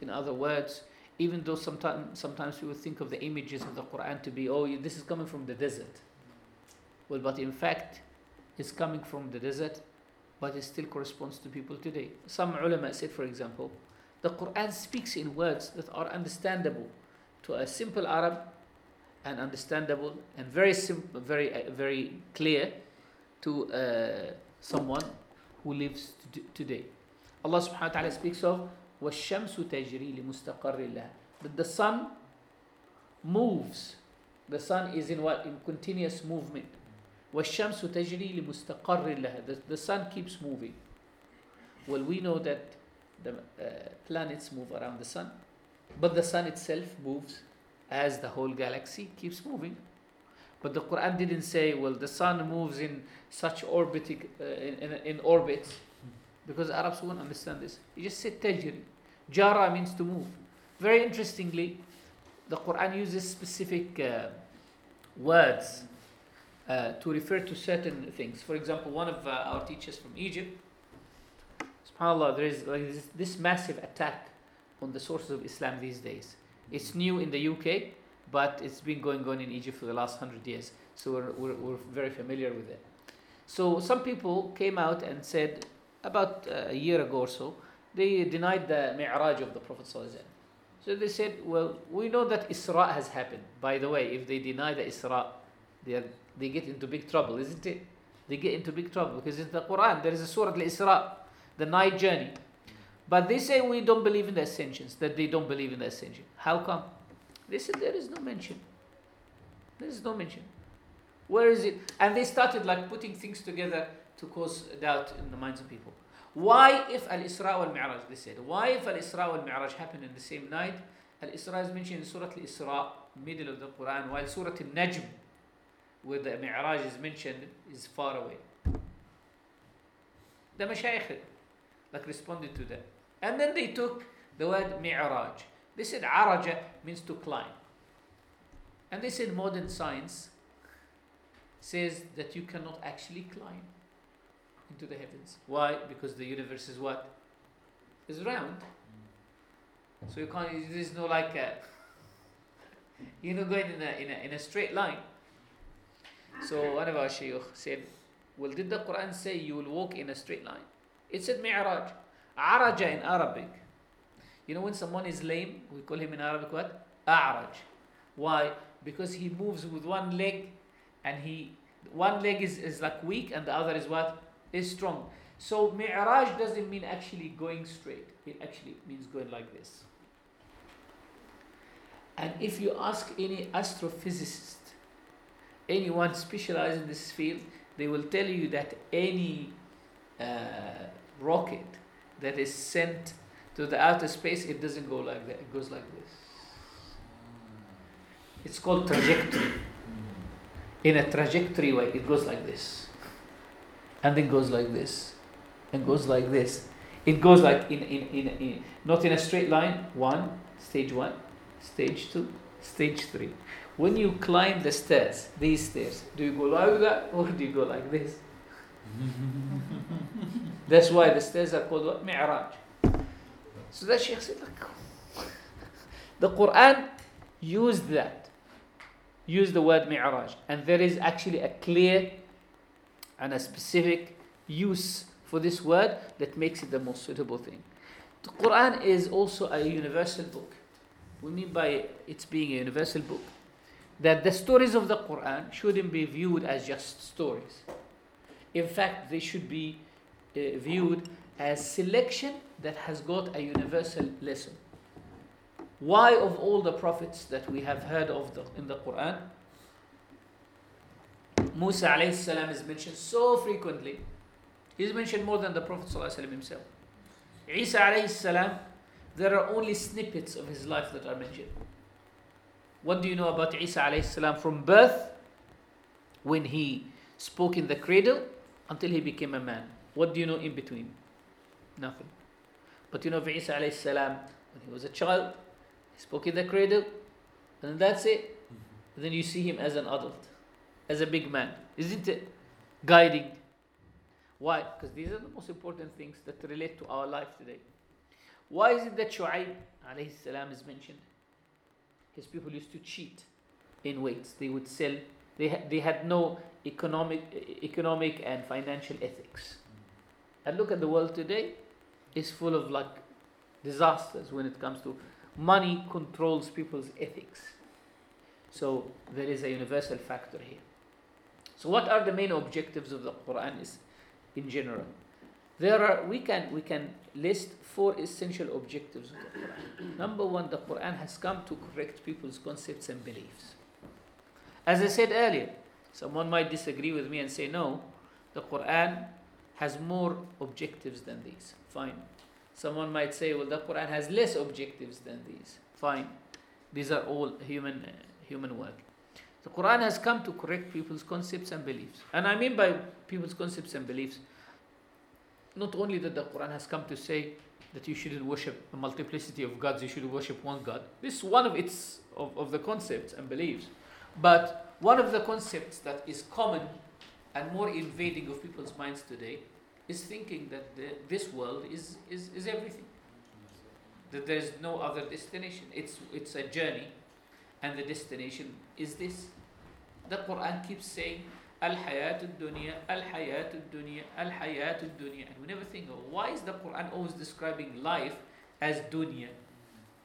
In other words, even though sometimes we would think of the images of the Quran to be, this is coming from the desert. Well, but in fact, it's coming from the desert, but it still corresponds to people today. Some ulama said, for example, the Quran speaks in words that are understandable to a simple Arab, and understandable and very simple, very clear to someone who lives today. Allah subhanahu wa ta'ala speaks of وَالشَّمْسُ تَجْرِي لِمُسْتَقَرِّ لَهَا, that the sun moves. The sun is in continuous movement. وَالشَّمْسُ تَجْرِي لِمُسْتَقَرِّ لَهَا, that the sun keeps moving. Well, we know that the planets move around the sun, but the sun itself moves as the whole galaxy keeps moving. But the Quran didn't say, well, the sun moves in such orbits, because Arabs won't understand this. He just said tajri. Jara means to move. Very interestingly, the Quran uses specific words to refer to certain things. For example, one of our teachers from Egypt, subhanAllah, there is this massive attack on the sources of Islam these days. It's new in the UK, but it's been going on in Egypt for the last 100 years. So we're very familiar with it. So some people came out and said, about a year ago or so, they denied the Mi'raj of the Prophet ﷺ. So they said, well, we know that Isra has happened. By the way, if they deny the Isra, they get into big trouble, isn't it? They get into big trouble because in the Quran there is a Surah Al-Isra, the night journey. But they say we don't believe in the ascensions, that they don't believe in the ascension. How come? They said there is no mention. There is no mention. Where is it? And they started putting things together to cause doubt in the minds of people. Why if Al-Isra wal-Mi'raj, they said, why if Al-Isra wal-Mi'raj happened in the same night? Al-Isra is mentioned in Surah Al-Isra, middle of the Quran, while Surah Al-Najm, where the Mi'raj is mentioned, is far away. The Mashaykh responded to that. And then they took the word mi'raj. They said araja means to climb. And they said modern science says that you cannot actually climb into the heavens. Why? Because the universe is what? Is round. So you can't, there's no you're not going in a straight line. So one of our shaykh said, well, did the Quran say you will walk in a straight line? It said mi'raj. Araja in Arabic. You know, when someone is lame, we call him in Arabic what? A'raj. Why? Because he moves with one leg, and one leg is weak, and the other is what? Is strong. So mi'raj doesn't mean actually going straight. It actually means going like this. And if you ask any astrophysicist, anyone specialized in this field, they will tell you that any rocket that is sent to the outer space, it doesn't go like that. It goes like this. It's called trajectory. In a trajectory way, it goes like this. And then goes like this. And goes like this. It goes like in not in a straight line. One, stage two, stage three. When you climb the stairs, these stairs, do you go like that or do you go like this? That's why the stairs are called what? Mi'raj. So that Shaykh said, look, the Quran used that. Used the word mi'raj. And there is actually a clear and a specific use for this word that makes it the most suitable thing. The Quran is also a universal book. We mean by it being a universal book that the stories of the Quran shouldn't be viewed as just stories. In fact, they should be viewed as selection that has got a universal lesson. Why of all the prophets that we have heard of in the Quran, Musa alayhi salam is mentioned so frequently. He's mentioned more than the Prophet sallallahu alayhi wasallam himself. Isa alayhi salam, there are only snippets of his life that are mentioned. What do you know about Isa alayhi salam from birth, when he spoke in the cradle, until he became a man? What do you know in between? Nothing. But you know of Isa alayhi salam, when he was a child, he spoke in the cradle, and that's it. And then you see him as an adult, as a big man, isn't it? Guiding. Why? Because these are the most important things that relate to our life today. Why is it that Shu'ayb alayhi salam is mentioned? His people used to cheat in weights. They would sell. They had no economic and financial ethics. And look at the world today. It's full of like disasters when it comes to money controls people's ethics. So there is a universal factor here. So what are the main objectives of the Quran is in general? There are we can list four essential objectives of the Quran. Number one, the Quran has come to correct people's concepts and beliefs. As I said earlier, someone might disagree with me and say, no, the Quran has more objectives than these. Fine. Someone might say, well, the Quran has less objectives than these. Fine. These are all human work. The Quran has come to correct people's concepts and beliefs. And I mean by people's concepts and beliefs, not only that the Quran has come to say that you shouldn't worship a multiplicity of gods, you should worship one God. This is one of the concepts and beliefs. But one of the concepts that is common and more invading of people's minds today is thinking that this world is everything. That there is no other destination. It's a journey, and the destination is this. The Quran keeps saying, Al-Hayatul Dunya, Al-Hayatul Dunya, Al-Hayatul Dunya. And we never think, why is the Quran always describing life as dunya?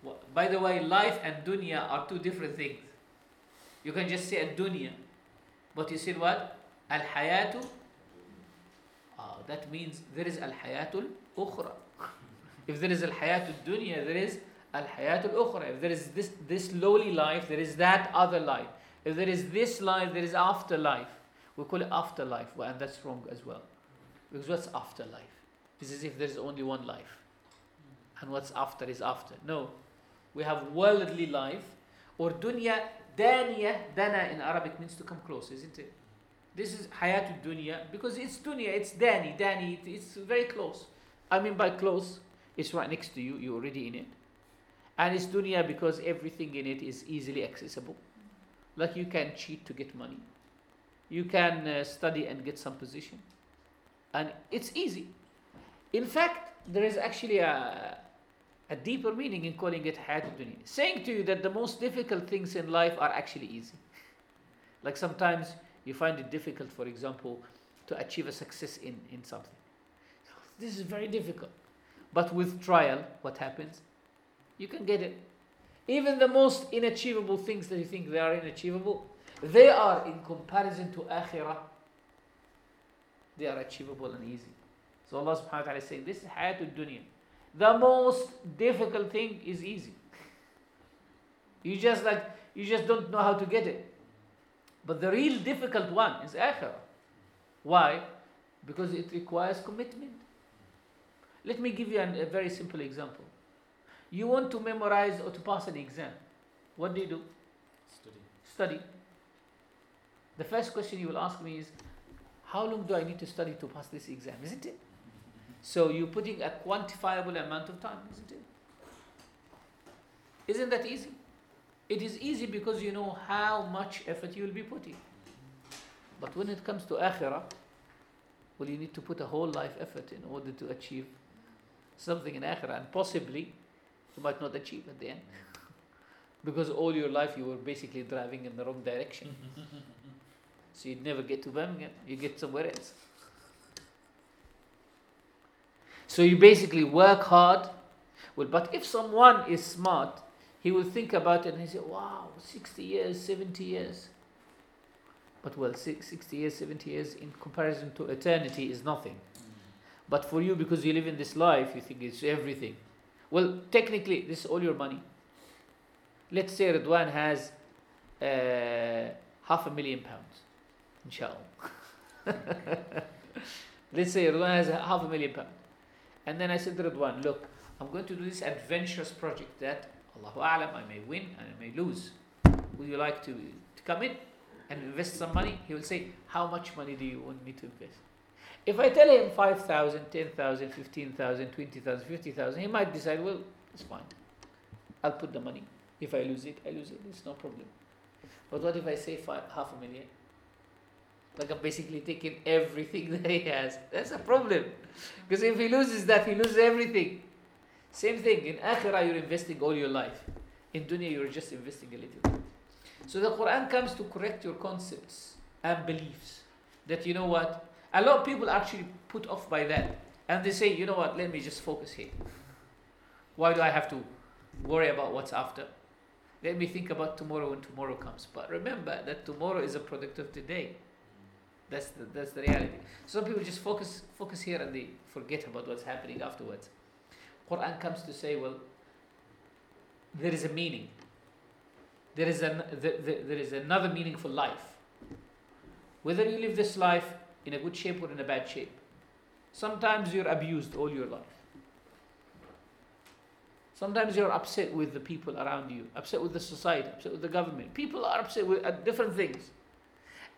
Well, by the way, life and dunya are two different things. You can just say dunya, but you said what? Al-Hayatul. That means there is Al-Hayatul Ukhra. If there is Al-Hayatul Dunya, there is Al-Hayatul Ukhra. If there is this lowly life, there is that other life. If there is this life, there is afterlife. We call it afterlife, and that's wrong as well. Because what's afterlife? It's as if there's only one life. And what's after is after. No. We have worldly life, or dunya, dana in Arabic means to come close, isn't it? This is Hayatul Dunya, because it's dunya, it's dani, it's very close. I mean by close, it's right next to you, you're already in it. And it's dunya because everything in it is easily accessible. Like you can cheat to get money. You can study and get some position. And it's easy. In fact, there is actually a deeper meaning in calling it Hayatul Dunya. Saying to you that the most difficult things in life are actually easy. Like sometimes you find it difficult, for example, to achieve a success in something. This is very difficult. But with trial, what happens? You can get it. Even the most inachievable things that you think they are inachievable, they are, in comparison to Akhirah, they are achievable and easy. So Allah subhanahu wa ta'ala is saying, this is Hayatul Dunya. The most difficult thing is easy. You just don't know how to get it. But the real difficult one is Akhirah. Why? because it requires commitment. Let me give you a very simple example. You want to memorize or to pass an exam. What do? Study. The first question you will ask me is, how long do I need to study to pass this exam, isn't it? So you're putting a quantifiable amount of time, isn't it? Isn't that easy? It is easy because you know how much effort you will be putting. But when it comes to akhirah, well, you need to put a whole life effort in order to achieve something in akhirah, and possibly you might not achieve at the end. Because all your life you were basically driving in the wrong direction. So you'd never get to Birmingham, you get somewhere else. So you basically work hard. Well, but if someone is smart, he will think about it and he say, wow, 60 years, 70 years. But well, 60 years, 70 years in comparison to eternity is nothing. But for you, because you live in this life, you think it's everything. Well, technically, this is all your money. Let's say Ridwan has £500,000, inshallah. Let's say Ridwan has £500,000. And then I said to Ridwan, look, I'm going to do this adventurous project that, Allahu A'lam, I may win and I may lose. Would you like to come in and invest some money? He will say, how much money do you want me to invest? If I tell him 5,000, 10,000, 15,000, 20,000, 50,000, he might decide, well, it's fine. I'll put the money. If I lose it, I lose it. It's no problem. But what if I say £500,000? Like I'm basically taking everything that he has. That's a problem. Because if he loses that, he loses everything. Same thing. In akhirah, you're investing all your life. In dunya, you're just investing a little bit. So the Quran comes to correct your concepts and beliefs. That you know what? A lot of people are actually put off by that. And they say, you know what? Let me just focus here. Why do I have to worry about what's after? Let me think about tomorrow when tomorrow comes. But remember that tomorrow is a product of today. That's the reality. Some people just focus here and they forget about what's happening afterwards. Quran comes to say, well, there is a meaning. There is another meaning for life. Whether you live this life in a good shape or in a bad shape. Sometimes you're abused all your life. Sometimes you're upset with the people around you, upset with the society, upset with the government. People are upset at different things.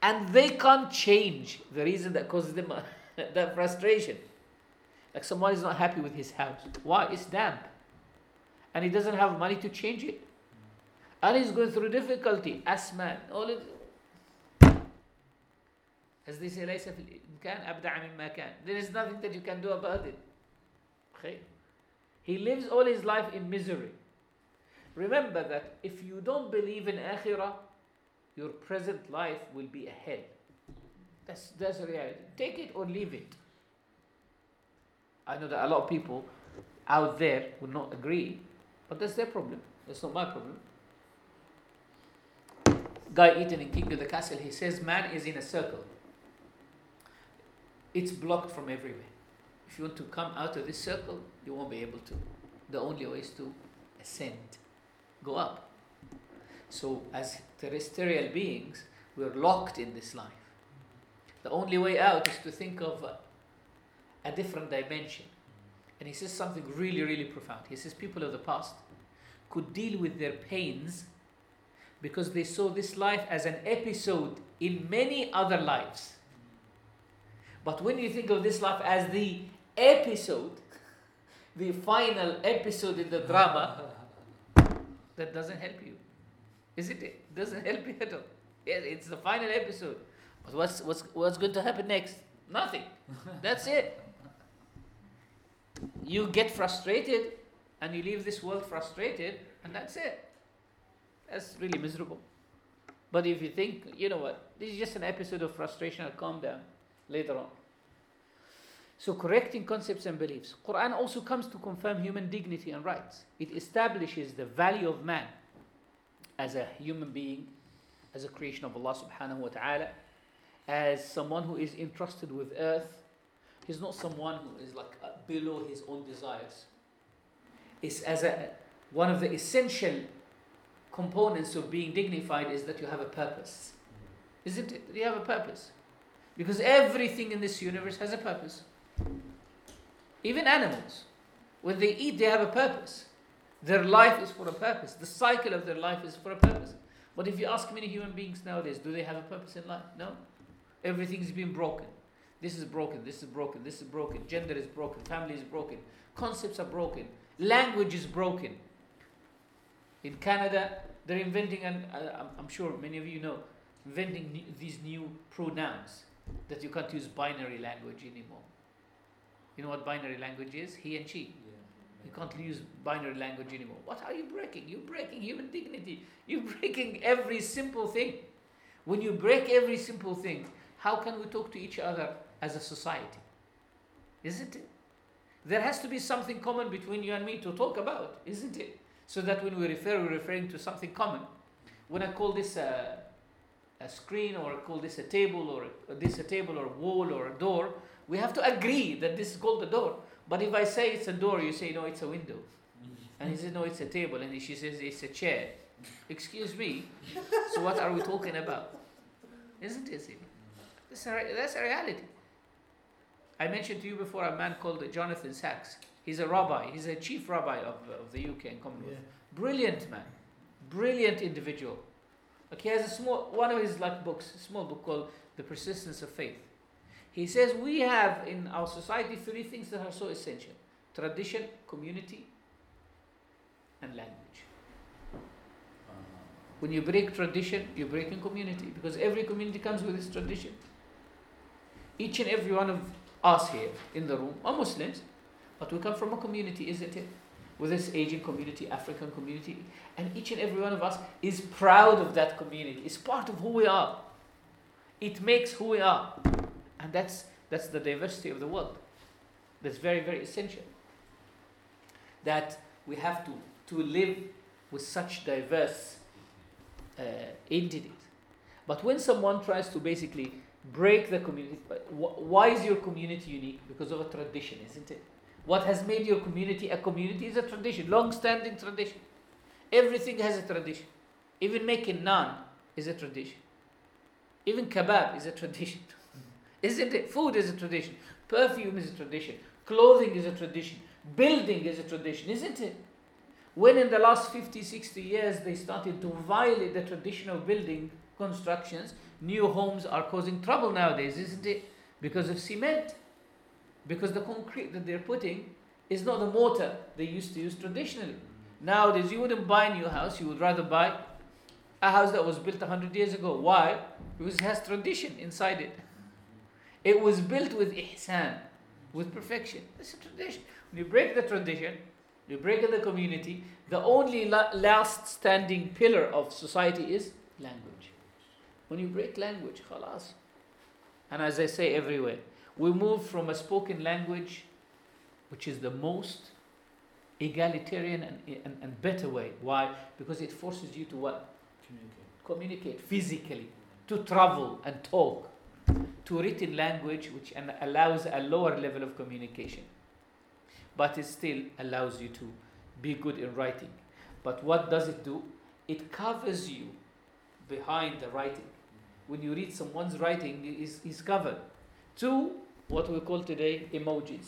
And they can't change the reason that causes them that frustration. Like someone is not happy with his house. Why? It's damp. And he doesn't have money to change it. And he's going through difficulty, asthma, all of it. As they say, there is nothing that you can do about it. Okay? He lives all his life in misery. Remember that if you don't believe in akhirah, your present life will be a hell. That's the reality. Take it or leave it. I know that a lot of people out there will not agree, but that's their problem. That's not my problem. Guy Eaton in King of the Castle, he says man is in a circle. It's blocked from everywhere. If you want to come out of this circle, you won't be able to. The only way is to ascend, go up. So as terrestrial beings, we are locked in this life. The only way out is to think of a different dimension. And he says something really, really profound. He says people of the past could deal with their pains because they saw this life as an episode in many other lives. But when you think of this life as the episode, the final episode in the drama, that doesn't help you. Isn't it? It doesn't help you at all. It's the final episode. But what's going to happen next? Nothing. That's it. You get frustrated and you leave this world frustrated and that's it. That's really miserable. But if you think, you know what, this is just an episode of frustration, I'll calm down later on. So correcting concepts and beliefs. Quran also comes to confirm human dignity and rights. It establishes the value of man as a human being, as a creation of Allah subhanahu wa ta'ala, as someone who is entrusted with earth. He's not someone who is like below his own desires. It's as one of the essential components of being dignified is that you have a purpose. Isn't it? You have a purpose. Because everything in this universe has a purpose. Even animals, when they eat, they have a purpose. Their life is for a purpose. The cycle of their life is for a purpose. But if you ask many human beings nowadays, do they have a purpose in life? No. Everything's been broken. This is broken, this is broken, this is broken. Gender is broken, family is broken. Concepts are broken. Language is broken. In Canada, they're inventing, and I'm sure many of you know, inventing these new pronouns that you can't use binary language anymore. You know what binary language is? He and she. Yeah. You can't use binary language anymore. What are you breaking? You're breaking human dignity. You're breaking every simple thing. When you break every simple thing, how can we talk to each other as a society? Isn't it? There has to be something common between you and me to talk about, isn't it? So that when we refer, we're referring to something common. When I call this a screen, or I call this a table, or this a table, or wall, or a door, we have to agree that this is called a door. But if I say it's a door, you say, no, it's a window. And he says, no, it's a table. And she says, it's a chair. Excuse me, so what are we talking about? Isn't it? That's a reality. I mentioned to you before a man called Jonathan Sachs. He's a rabbi. He's a chief rabbi of the UK and Commonwealth. Yeah. Brilliant man. Brilliant individual. Like, he has a small, one of his like books, a small book called The Persistence of Faith. He says we have in our society three things that are so essential: tradition, community, and language. When you break tradition, you're breaking community, because every community comes with its tradition. Each and every one of us here in the room are Muslims, but we come from a community, isn't it? With this Asian community, African community, and each and every one of us is proud of that community. It's part of who we are. It makes who we are. And that's the diversity of the world. That's very, very essential. That we have to live with such diverse entities. But when someone tries to basically break the community, why is your community unique? Because of a tradition, isn't it? What has made your community a community is a tradition, long-standing tradition. Everything has a tradition. Even making naan is a tradition. Even kebab is a tradition. Isn't it? Food is a tradition. Perfume is a tradition. Clothing is a tradition. Building is a tradition, isn't it? When in the last 50, 60 years they started to violate the traditional building constructions, new homes are causing trouble nowadays, isn't it? Because of cement. Because the concrete that they're putting is not the mortar they used to use traditionally. Nowadays, you wouldn't buy a new house. You would rather buy a house that was built 100 years ago. Why? Because it has tradition inside it. It was built with ihsan, with perfection. It's a tradition. When you break the tradition, you break the community, the only last standing pillar of society is language. When you break language, khalas. And as I say everywhere, we move from a spoken language, which is the most egalitarian and better way. Why? Because it forces you to what? Communicate physically, to travel and talk, to written language, which allows a lower level of communication. But it still allows you to be good in writing. But what does it do? It covers you behind the writing. When you read someone's writing, it's covered. Two, what we call today emojis.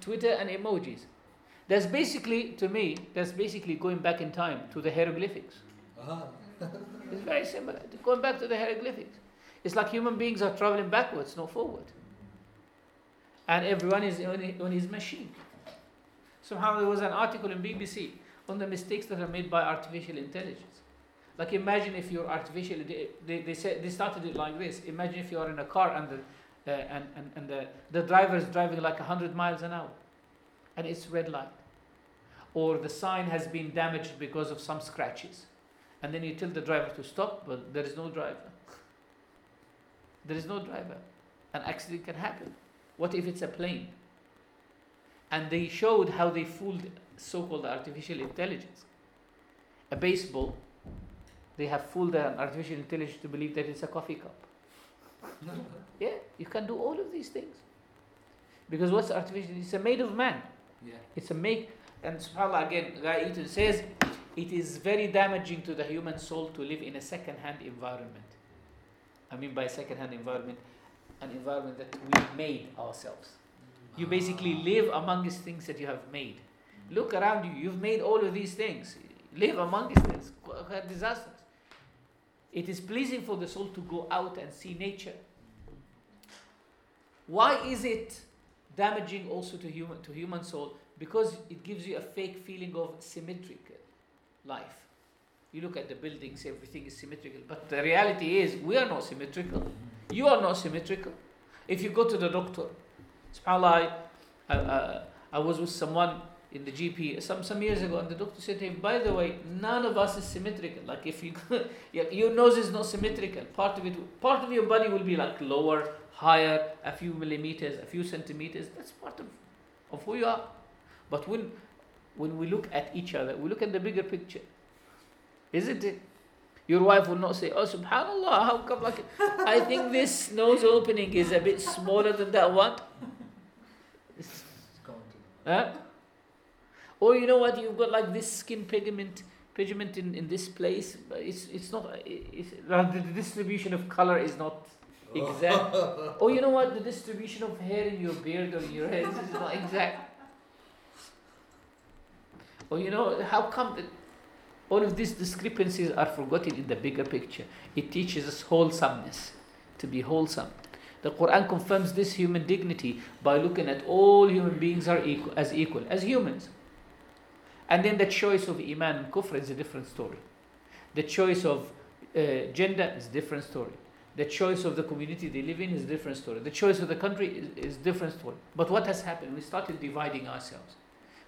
Twitter and emojis. That's basically, to me, going back in time to the hieroglyphics. It's very similar. Going back to the hieroglyphics. It's like human beings are traveling backwards, not forward. And everyone is on his machine. Somehow there was an article in BBC on the mistakes that are made by artificial intelligence. Like, imagine if you're artificial. They started it like this. Imagine if you are in a car and the driver is driving like 100 miles an hour, and it's red light, or the sign has been damaged because of some scratches, and then you tell the driver to stop, but there is no driver. An accident can happen. What if it's a plane? And they showed how they fooled so-called artificial intelligence. A baseball. They have fooled an artificial intelligence to believe that it's a coffee cup. Yeah, you can do all of these things. Because what's artificial? It's a made of man. Yeah. It's a make. And subhanAllah, again, Guy Eaton says, it is very damaging to the human soul to live in a second-hand environment. I mean by second-hand environment, an environment that we made ourselves. You basically live amongst things that you have made. Look around you, you've made all of these things. Live amongst things, disasters. It is pleasing for the soul to go out and see nature. Why is it damaging also to human soul? Because it gives you a fake feeling of symmetric life. You look at the buildings, everything is symmetrical. But the reality is, we are not symmetrical. You are not symmetrical. If you go to the doctor, subhanAllah, I was with someone in the GP some years ago, and the doctor said to him, by the way, none of us is symmetrical. Like if you, your nose is not symmetrical. Part of your body will be like lower, higher, a few millimeters, a few centimeters. That's part of who you are. But when we look at each other, we look at the bigger picture. Isn't it? Your wife will not say, oh, subhanAllah, how come I think this nose opening is a bit smaller than that one. It's going to. Huh? Or you know what, you've got like this skin pigment in this place. It's not, the distribution of color is not exact. Or you know what, the distribution of hair in your beard or your head is not exact. Or you know, how come... all of these discrepancies are forgotten in the bigger picture. It teaches us wholesomeness, to be wholesome. The Quran confirms this human dignity by looking at all human beings are equal as humans. And then the choice of Iman and Kufr is a different story. The choice of gender is a different story. The choice of the community they live in is a different story. The choice of the country is a different story. But what has happened? We started dividing ourselves.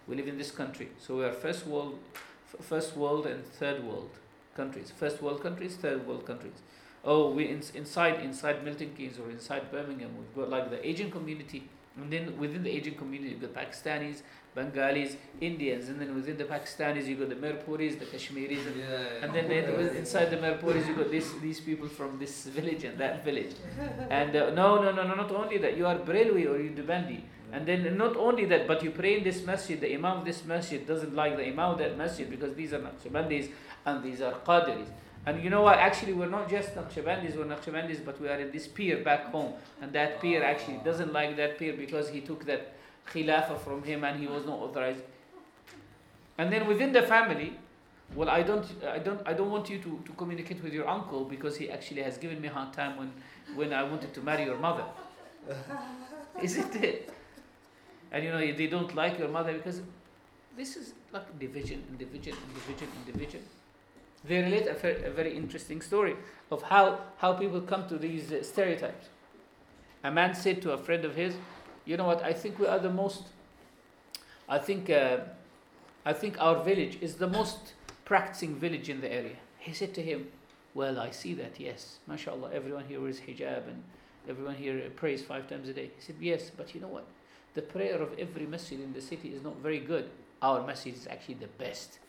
We live in this country, so we are first world and third world countries. First world countries, third world countries. Oh, we inside Milton Keynes or inside Birmingham, we've got like the Asian community, and then within the Asian community, you've got Pakistanis, Bengalis, Indians, and then within the Pakistanis, you've got the Mirpuris, the Kashmiris, and then inside the Mirpuris, you've got these people from this village and that village. And no, not only that, you are Brelwi or you Dubandi. And then not only that, but you pray in this masjid, the imam of this masjid doesn't like the imam of that masjid because these are Naqshbandis and these are Qadiris. And you know what, actually we're not just Naqshbandis, but we are in this peer back home. And that peer actually doesn't like that peer because he took that khilafah from him and he was not authorized. And then within the family, well, I don't want you to communicate with your uncle because he actually has given me a hard time when I wanted to marry your mother. Isn't it? And you know, they don't like your mother because this is like division. They relate a very interesting story of how people come to these stereotypes. A man said to a friend of his, you know what, I think our village is the most practicing village in the area. He said to him, well, I see that, yes. MashaAllah, everyone here wears hijab and everyone here prays 5 times a day. He said, yes, but you know what? The prayer of every masjid in the city is not very good. Our masjid is actually the best.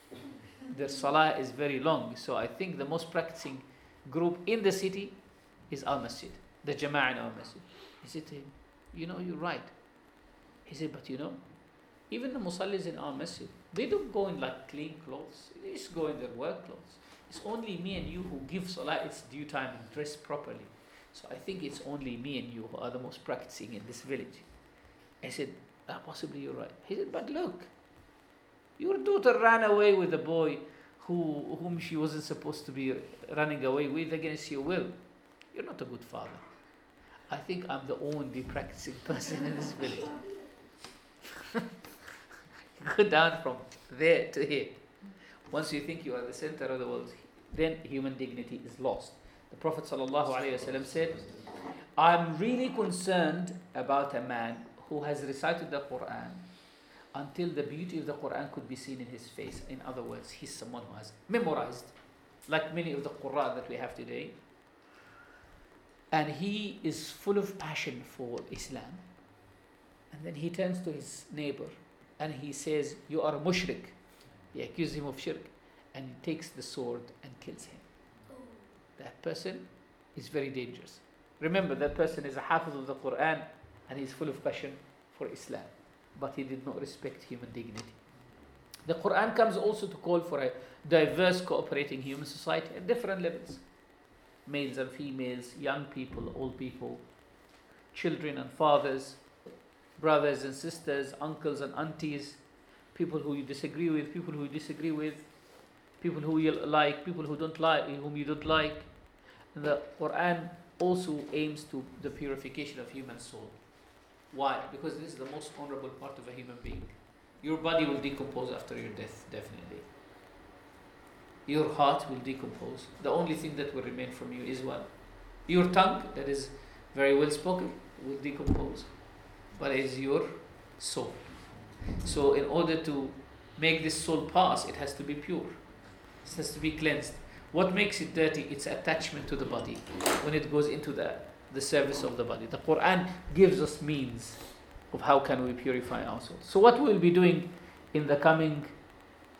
Their salah is very long. So I think the most practicing group in the city is our masjid, the jama'ah in our masjid. He said to him, you know, you're right. He said, but you know, even the musallis in our masjid, they don't go in like clean clothes. They just go in their work clothes. It's only me and you who give salah its due time and dress properly. So I think it's only me and you who are the most practicing in this village. I said, possibly you're right. He said, but look, your daughter ran away with a boy whom she wasn't supposed to be running away with against your will. You're not a good father. I think I'm the only practicing person in this village. You go down from there to here. Once you think you are the center of the world, then human dignity is lost. The Prophet ﷺ said, I'm really concerned about a man who has recited the Quran until the beauty of the Quran could be seen in his face. In other words, he's someone who has memorized, like many of the Qur'an that we have today. And he is full of passion for Islam. And then he turns to his neighbor and he says, you are mushrik. He accuses him of shirk and he takes the sword and kills him. That person is very dangerous. Remember, that person is a hafiz of the Quran, and he's full of passion for Islam. But he did not respect human dignity. The Quran comes also to call for a diverse, cooperating human society at different levels. males and females, young people, old people, children and fathers, brothers and sisters, uncles and aunties, people who you disagree with, people who you disagree with, people who you like, people who don't like, whom you don't like. And the Quran also aims to the purification of human soul. Why? Because this is the most honorable part of a human being. Your body will decompose after your death, definitely. Your heart will decompose. The only thing that will remain from you is what? Your tongue, that is very well spoken, will decompose. But it is your soul. So in order to make this soul pass, it has to be pure. It has to be cleansed. What makes it dirty? Its attachment to the body. When it goes into the service of the body. The Quran gives us means of how can we purify our souls. So what we will be doing in the coming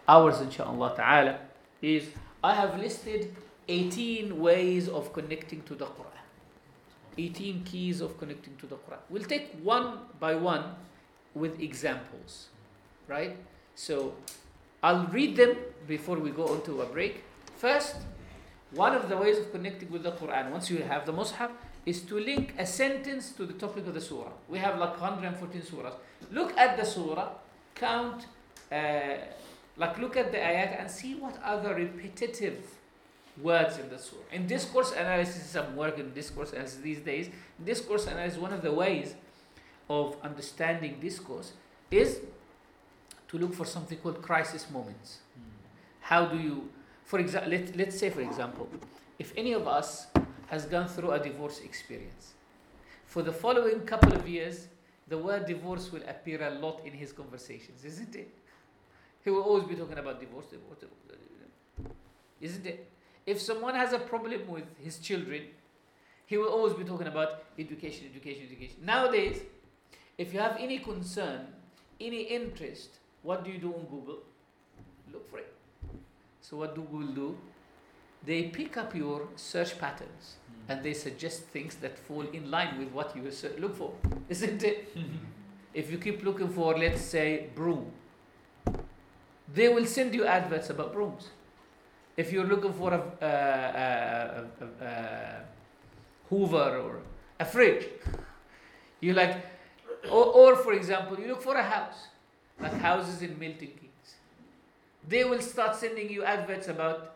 hours, inshallah ta'ala, is I have listed 18 ways of connecting to the Quran. 18 keys of connecting to the Quran. We'll take one by one with examples, right? So I'll read them before we go on to a break. First, one of the ways of connecting with the Quran, once you have the Mus'haf, is to link a sentence to the topic of the surah. We have like 114 surahs. Look at the surah, count, look at the ayat and see what other repetitive words in the surah. In discourse analysis, I'm working in discourse analysis these days. Discourse analysis, one of the ways of understanding discourse is to look for something called crisis moments. How do you... For example, let's say, for example, if any of us has gone through a divorce experience, for the following couple of years, the word divorce will appear a lot in his conversations, isn't it? He will always be talking about divorce, isn't it? If someone has a problem with his children, he will always be talking about education. Nowadays, if you have any concern, any interest, what do you do on Google? Look for it. So what do Google do? They pick up your search patterns and they suggest things that fall in line with what you look for, isn't it? If you keep looking for, let's say, broom, they will send you adverts about brooms. If you're looking for a Hoover or a fridge, you like, or for example, you look for a house, like houses in Milton Keynes. They will start sending you adverts about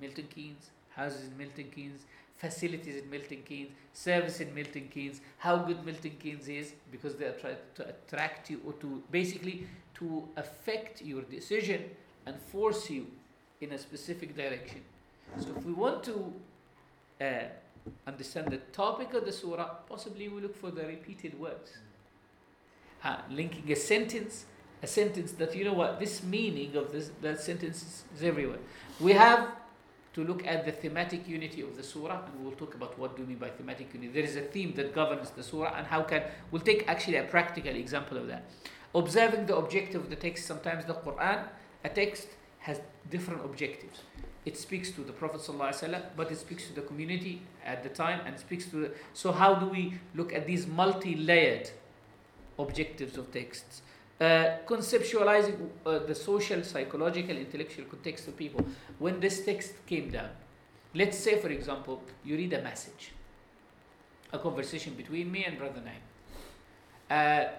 Milton Keynes, houses in Milton Keynes, facilities in Milton Keynes, service in Milton Keynes, how good Milton Keynes is, because they are trying to attract you or to basically to affect your decision and force you in a specific direction. So if we want to understand the topic of the surah, possibly we look for the repeated words. Linking a sentence that, you know what, this meaning of that sentence is everywhere. We have to look at the thematic unity of the surah, and we'll talk about what do we mean by thematic unity. There is a theme that governs the surah, and we'll take actually a practical example of that. Observing the objective of the text. Sometimes the Quran, a text has different objectives. It speaks to the Prophet ﷺ, but it speaks to the community at the time, and speaks to the... So how do we look at these multi-layered objectives of texts? Conceptualizing the social, psychological, intellectual context of people. When this text came down, let's say, for example, you read a message, a conversation between me and Brother Naim.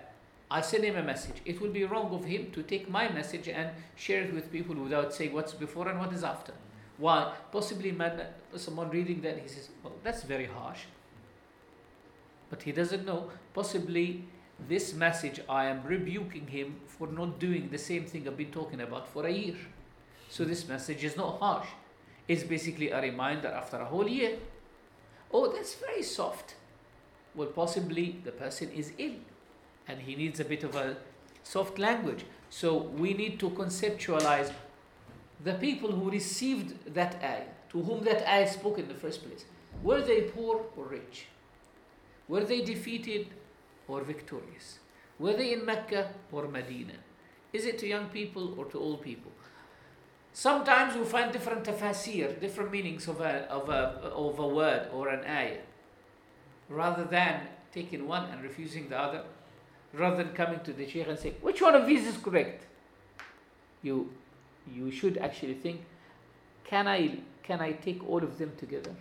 I send him a message. It will be wrong of him to take my message and share it with people without saying what's before and what is after. Why? Possibly someone reading that, he says, well, that's very harsh. But he doesn't know. Possibly... this message, I am rebuking him for not doing the same thing I've been talking about for a year. So this message is not harsh. It's basically a reminder after a whole year. Oh, that's very soft. Well, possibly the person is ill and he needs a bit of a soft language. So we need to conceptualize the people who received that ayah, to whom that ayah spoke in the first place. Were they poor or rich? Were they defeated or victorious? Were they in Mecca or Medina? Is it to young people or to old people? Sometimes we find different tafasir, different meanings of a word or an ayah. Rather than taking one and refusing the other, rather than coming to the sheikh and saying, which one of these is correct? You should actually think, can I take all of them together?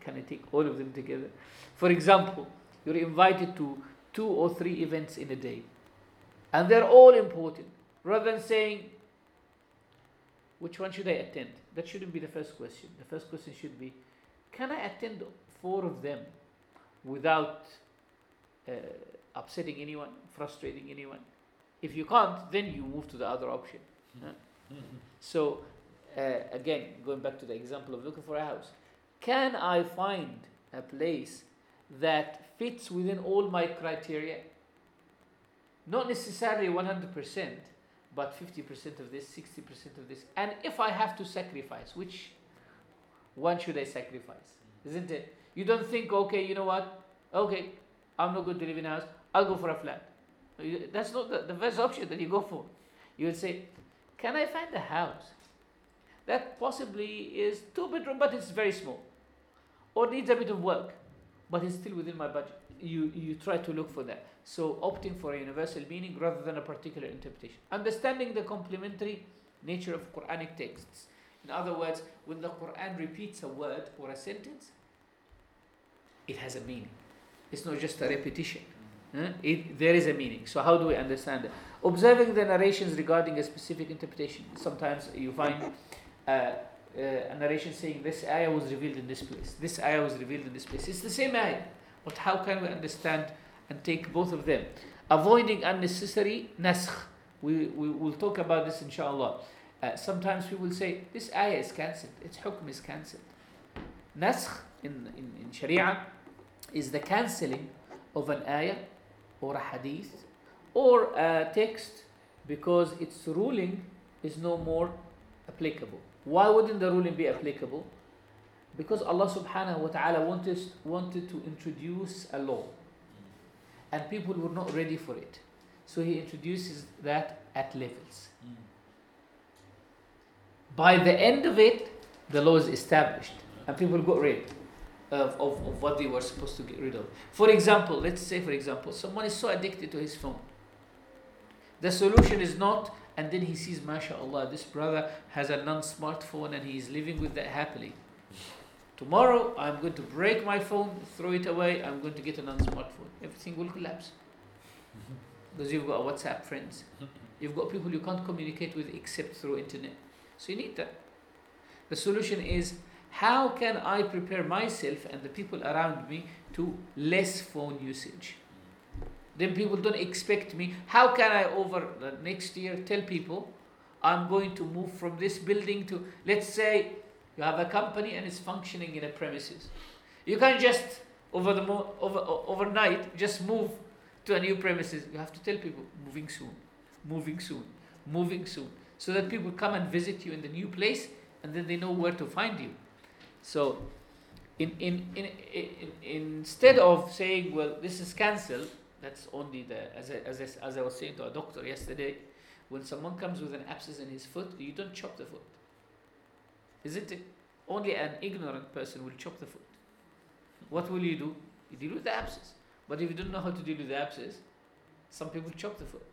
Can I take all of them together? For example, you're invited to 2 or 3 events in a day, and they're all important. Rather than saying, which one should I attend? That shouldn't be the first question. The first question should be, can I attend 4 of them without upsetting anyone, frustrating anyone? If you can't, then you move to the other option. So, again, going back to the example of looking for a house, can I find a place that fits within all my criteria? Not necessarily 100%, but 50% of this, 60% of this. And if I have to sacrifice, which one should I sacrifice? Isn't it? You don't think, okay, you know what? Okay, I'm not going to live in a house. I'll go for a flat. That's not the first option that you go for. You would say, can I find a house that possibly is 2-bedroom, but it's very small, or needs a bit of work, but it's still within my budget? You try to look for that. So opting for a universal meaning rather than a particular interpretation. Understanding the complementary nature of Quranic texts. In other words, when the Quran repeats a word or a sentence, it has a meaning. It's not just a repetition. There is a meaning. So how do we understand it? Observing the narrations regarding a specific interpretation. Sometimes you find a narration saying this ayah was revealed in this place, this ayah was revealed in this place. It's the same ayah, but how can we understand and take both of them? Avoiding unnecessary naskh. We will talk about this inshallah. Sometimes we will say this ayah is cancelled, its hukm is cancelled. Naskh in Sharia is the cancelling of an ayah or a hadith or a text because its ruling is no more applicable. Why wouldn't the ruling be applicable? Because Allah subhanahu wa ta'ala wanted to introduce a law, and people were not ready for it. So He introduces that at levels. By the end of it, the law is established and people got ready of what they were supposed to get rid of. For example, let's say someone is so addicted to his phone. The solution is not, and then he sees, mashallah, this brother has a non-smartphone and he is living with that happily. Tomorrow I'm going to break my phone, throw it away, I'm going to get a non-smartphone. Everything will collapse. Because you've got WhatsApp friends. You've got people you can't communicate with except through internet. So you need that. The solution is, how can I prepare myself and the people around me to less phone usage? Then people don't expect me. How can I over the next year tell people I'm going to move from this building to, let's say you have a company and it's functioning in a premises. You can't just overnight just move to a new premises. You have to tell people moving soon, so that people come and visit you in the new place and then they know where to find you. So instead of saying, well, this is cancelled, that's only the, as I was saying to a doctor yesterday, when someone comes with an abscess in his foot, you don't chop the foot. Isn't it? Only an ignorant person will chop the foot. What will you do? You deal with the abscess. But if you don't know how to deal with the abscess, some people chop the foot.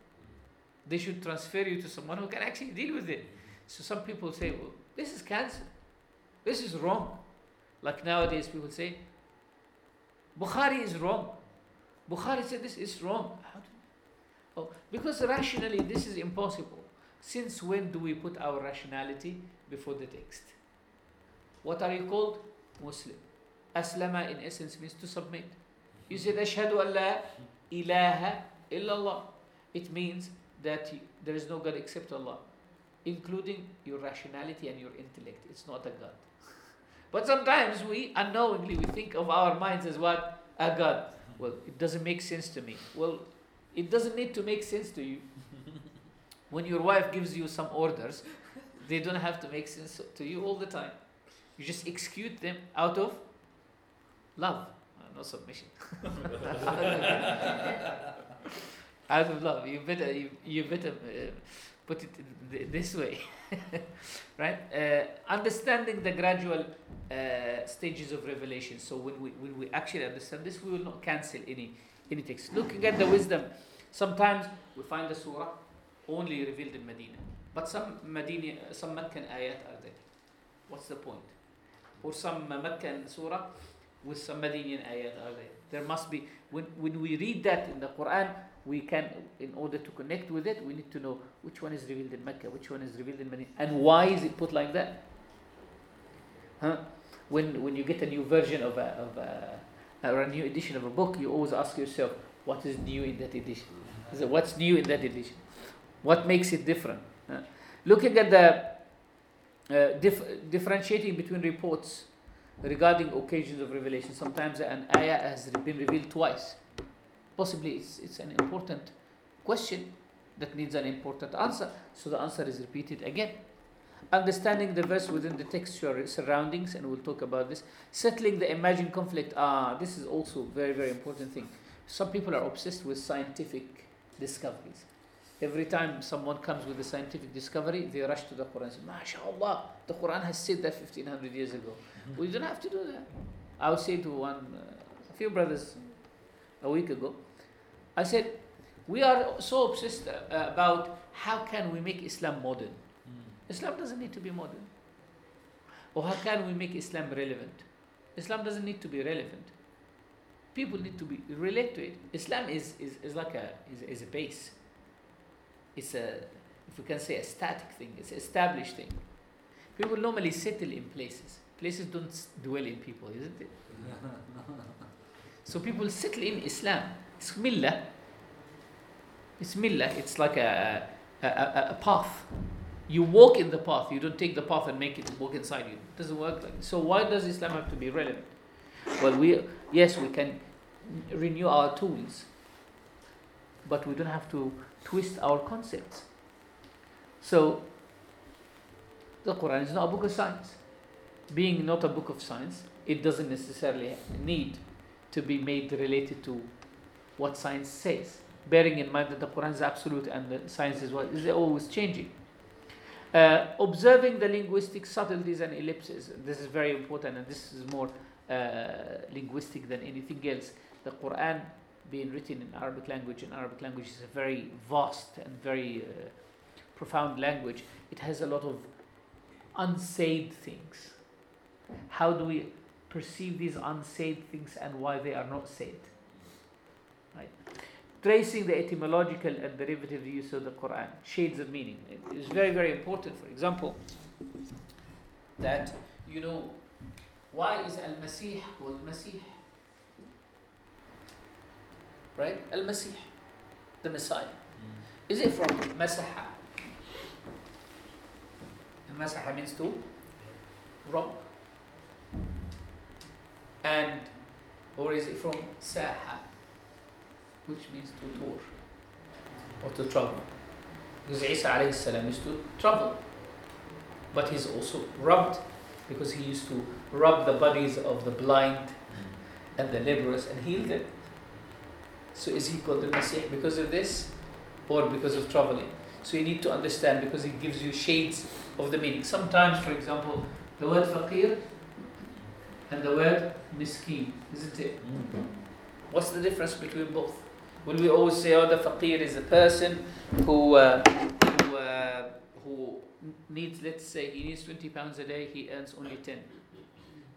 They should transfer you to someone who can actually deal with it. So some people say, well, this is cancelled. This is wrong. Like nowadays people say, Bukhari is wrong. Bukhari said this is wrong. Because rationally this is impossible. Since when do we put our rationality before the text? What are you called? Muslim. Aslama in essence means to submit. You said, Ashhadu an la ilaha illallah. It means that there is no God except Allah, including your rationality and your intellect. It's not a God. But sometimes we unknowingly we think of our minds as what? A God. Well, it doesn't make sense to me. Well, it doesn't need to make sense to you. When your wife gives you some orders, they don't have to make sense to you all the time. You just execute them out of love. No submission. Out of love. You better put it this way. Right? Understanding the gradual stages of revelation. So when we actually understand this, we will not cancel any text. Looking at the wisdom, sometimes we find the surah only revealed in Medina, but some Meccan ayat are there. What's the point? or some Meccan surah with some Medinian ayat are there. There must be, when we read that in the Quran, we can, in order to connect with it, we need to know which one is revealed in Mecca, which one is revealed in Medina, and why is it put like that? Huh? When you get a new version of a new edition of a book, you always ask yourself, what is new in that edition? So what's new in that edition? What makes it different? Looking at the differentiating between reports regarding occasions of revelation. Sometimes an ayah has been revealed twice. Possibly it's an important question that needs an important answer, so the answer is repeated again. Understanding the verse within the textual surroundings, and we'll talk about this. Settling the imagined conflict. This is also a very, very important thing. Some people are obsessed with scientific discoveries. Every time someone comes with a scientific discovery, they rush to the Quran and say, MashaAllah, the Quran has said that 1500 years ago. We don't have to do that. I would say to a few brothers a week ago, I said, we are so obsessed about how can we make Islam modern. Islam doesn't need to be modern. Or how can we make Islam relevant? Islam doesn't need to be relevant. People need to be relate to it. Islam is like a base. It's a, if we can say, a static thing. It's an established thing. People normally settle in places. Places don't dwell in people, isn't it? So people settle in Islam. It's millah. It's millah. It's like a path. You walk in the path. You don't take the path and make it walk inside you. It doesn't work like that. So why does Islam have to be relevant? Well, we can renew our tools, but we don't have to twist our concepts. So, the Quran is not a book of science. Being not a book of science, it doesn't necessarily need to be made related to what science says. Bearing in mind that the Quran is absolute and the science is always changing. Observing the linguistic subtleties and ellipses. This is very important, and this is more linguistic than anything else. The Quran being written in Arabic language, and Arabic language is a very vast and very profound language. It has a lot of unsaid things. How do we perceive these unsaid things and why they are not said? Right? Tracing the etymological and derivative use of the Quran, shades of meaning. It is very, very important. For example, that, why is Al-Masih called Masih? Right? Al-Masih, the Messiah. Is it from Masaha? Masaha means to rob. Or is it from Saha, which means to tour or to travel? Because Isa alayhi salam used to travel, but he's also robbed, because he used to rob the bodies of the blind and the laborers and heal them. So is he called the Masih because of this, or because of traveling? So you need to understand, because it gives you shades of the meaning. Sometimes, for example, the word faqir and the word miskin, isn't it? What's the difference between both? Will we always say, the faqir is a person who needs, let's say, he needs 20 pounds a day, he earns only 10.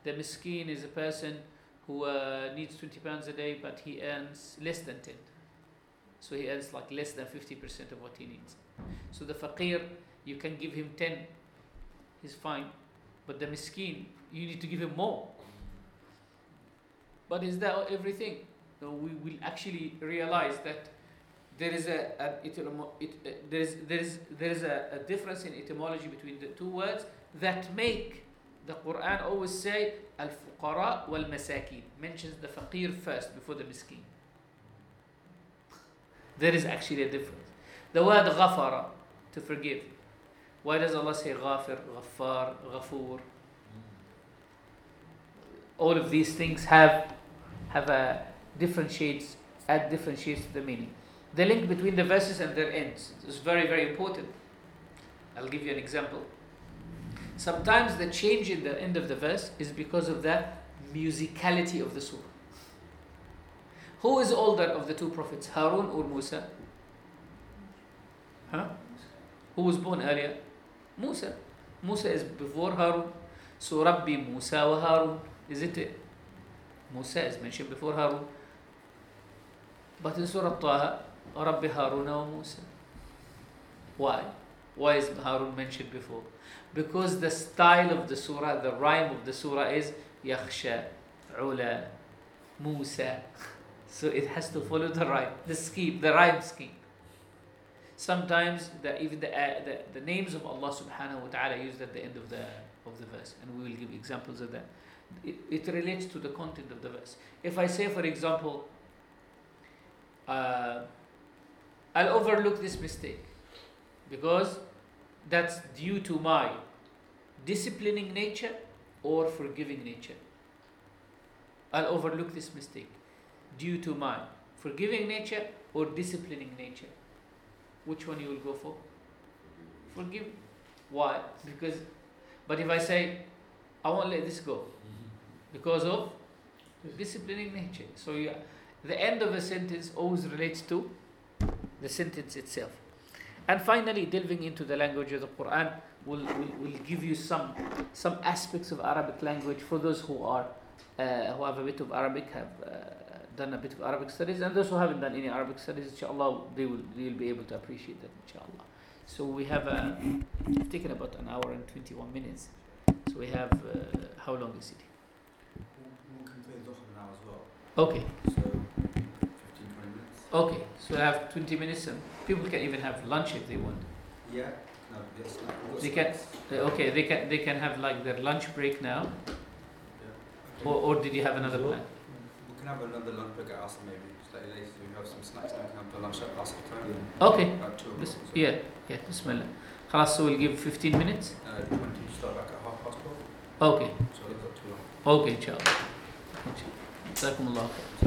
The miskin is a person who needs 20 pounds a day, but he earns less than 10. So he earns like less than 50% of what he needs. So the faqir, you can give him 10, he's fine. But the miskin, you need to give him more. But is that everything? No, we will actually realize that there is a difference in etymology between the two words that make the Quran always say al-fuqara wal-masakin, mentions the faqir first before the miskin. There is actually a difference. The word ghafara, to forgive. Why does Allah say ghafir, ghaffar, ghafoor? All of these things have a different shades, add different shades to the meaning. The link between the verses and their ends is very, very important. I'll give you an example. Sometimes the change in the end of the verse is because of the musicality of the surah. Who is older of the two prophets, Harun or Musa? Who was born earlier? Musa. Musa is before Harun. So Rabbi Musa wa Harun, isn't it? Musa is mentioned before Harun. But in Surah Taha, Rabbi Haruna wa Musa. Why? Why is Harun mentioned before? Because the style of the surah, the rhyme of the surah is Yakhsha, Ula, Musa. So it has to follow the rhyme, the scheme, the rhyme scheme. Sometimes the names of Allah subhanahu wa ta'ala used at the end of the verse, and we will give examples of that. It relates to the content of the verse. If I say, for example, I'll overlook this mistake because that's due to my disciplining nature or forgiving nature. I'll overlook this mistake due to my forgiving nature or disciplining nature. Which one you will go for? Forgive. Why? Because, but if I say, I won't let this go because of disciplining nature. So the end of a sentence always relates to the sentence itself. And finally, delving into the language of the Quran will give you some aspects of Arabic language for those who have a bit of Arabic, have done a bit of Arabic studies, and those who haven't done any Arabic studies, inshallah, they will be able to appreciate that, inshallah. So we have taken about an hour and 21 minutes. So we have, how long is it? Okay. So 15, 20 minutes. Okay, so I have 20 minutes and people can even have lunch if they want. Yeah, no, that's not. They can, okay, they can have like their lunch break now. Yeah. Okay. Or did you have another plan? We can have another lunch break at Asr maybe. Slightly later, we have some snacks and we can have the lunch at Asr time. Okay. About 2 o'clock. Yeah, bismillah. Khalas, so we'll give 15 minutes. When do you start back at 12:30? Okay. So it's not too long. Okay, inshallah. Jazakumullah.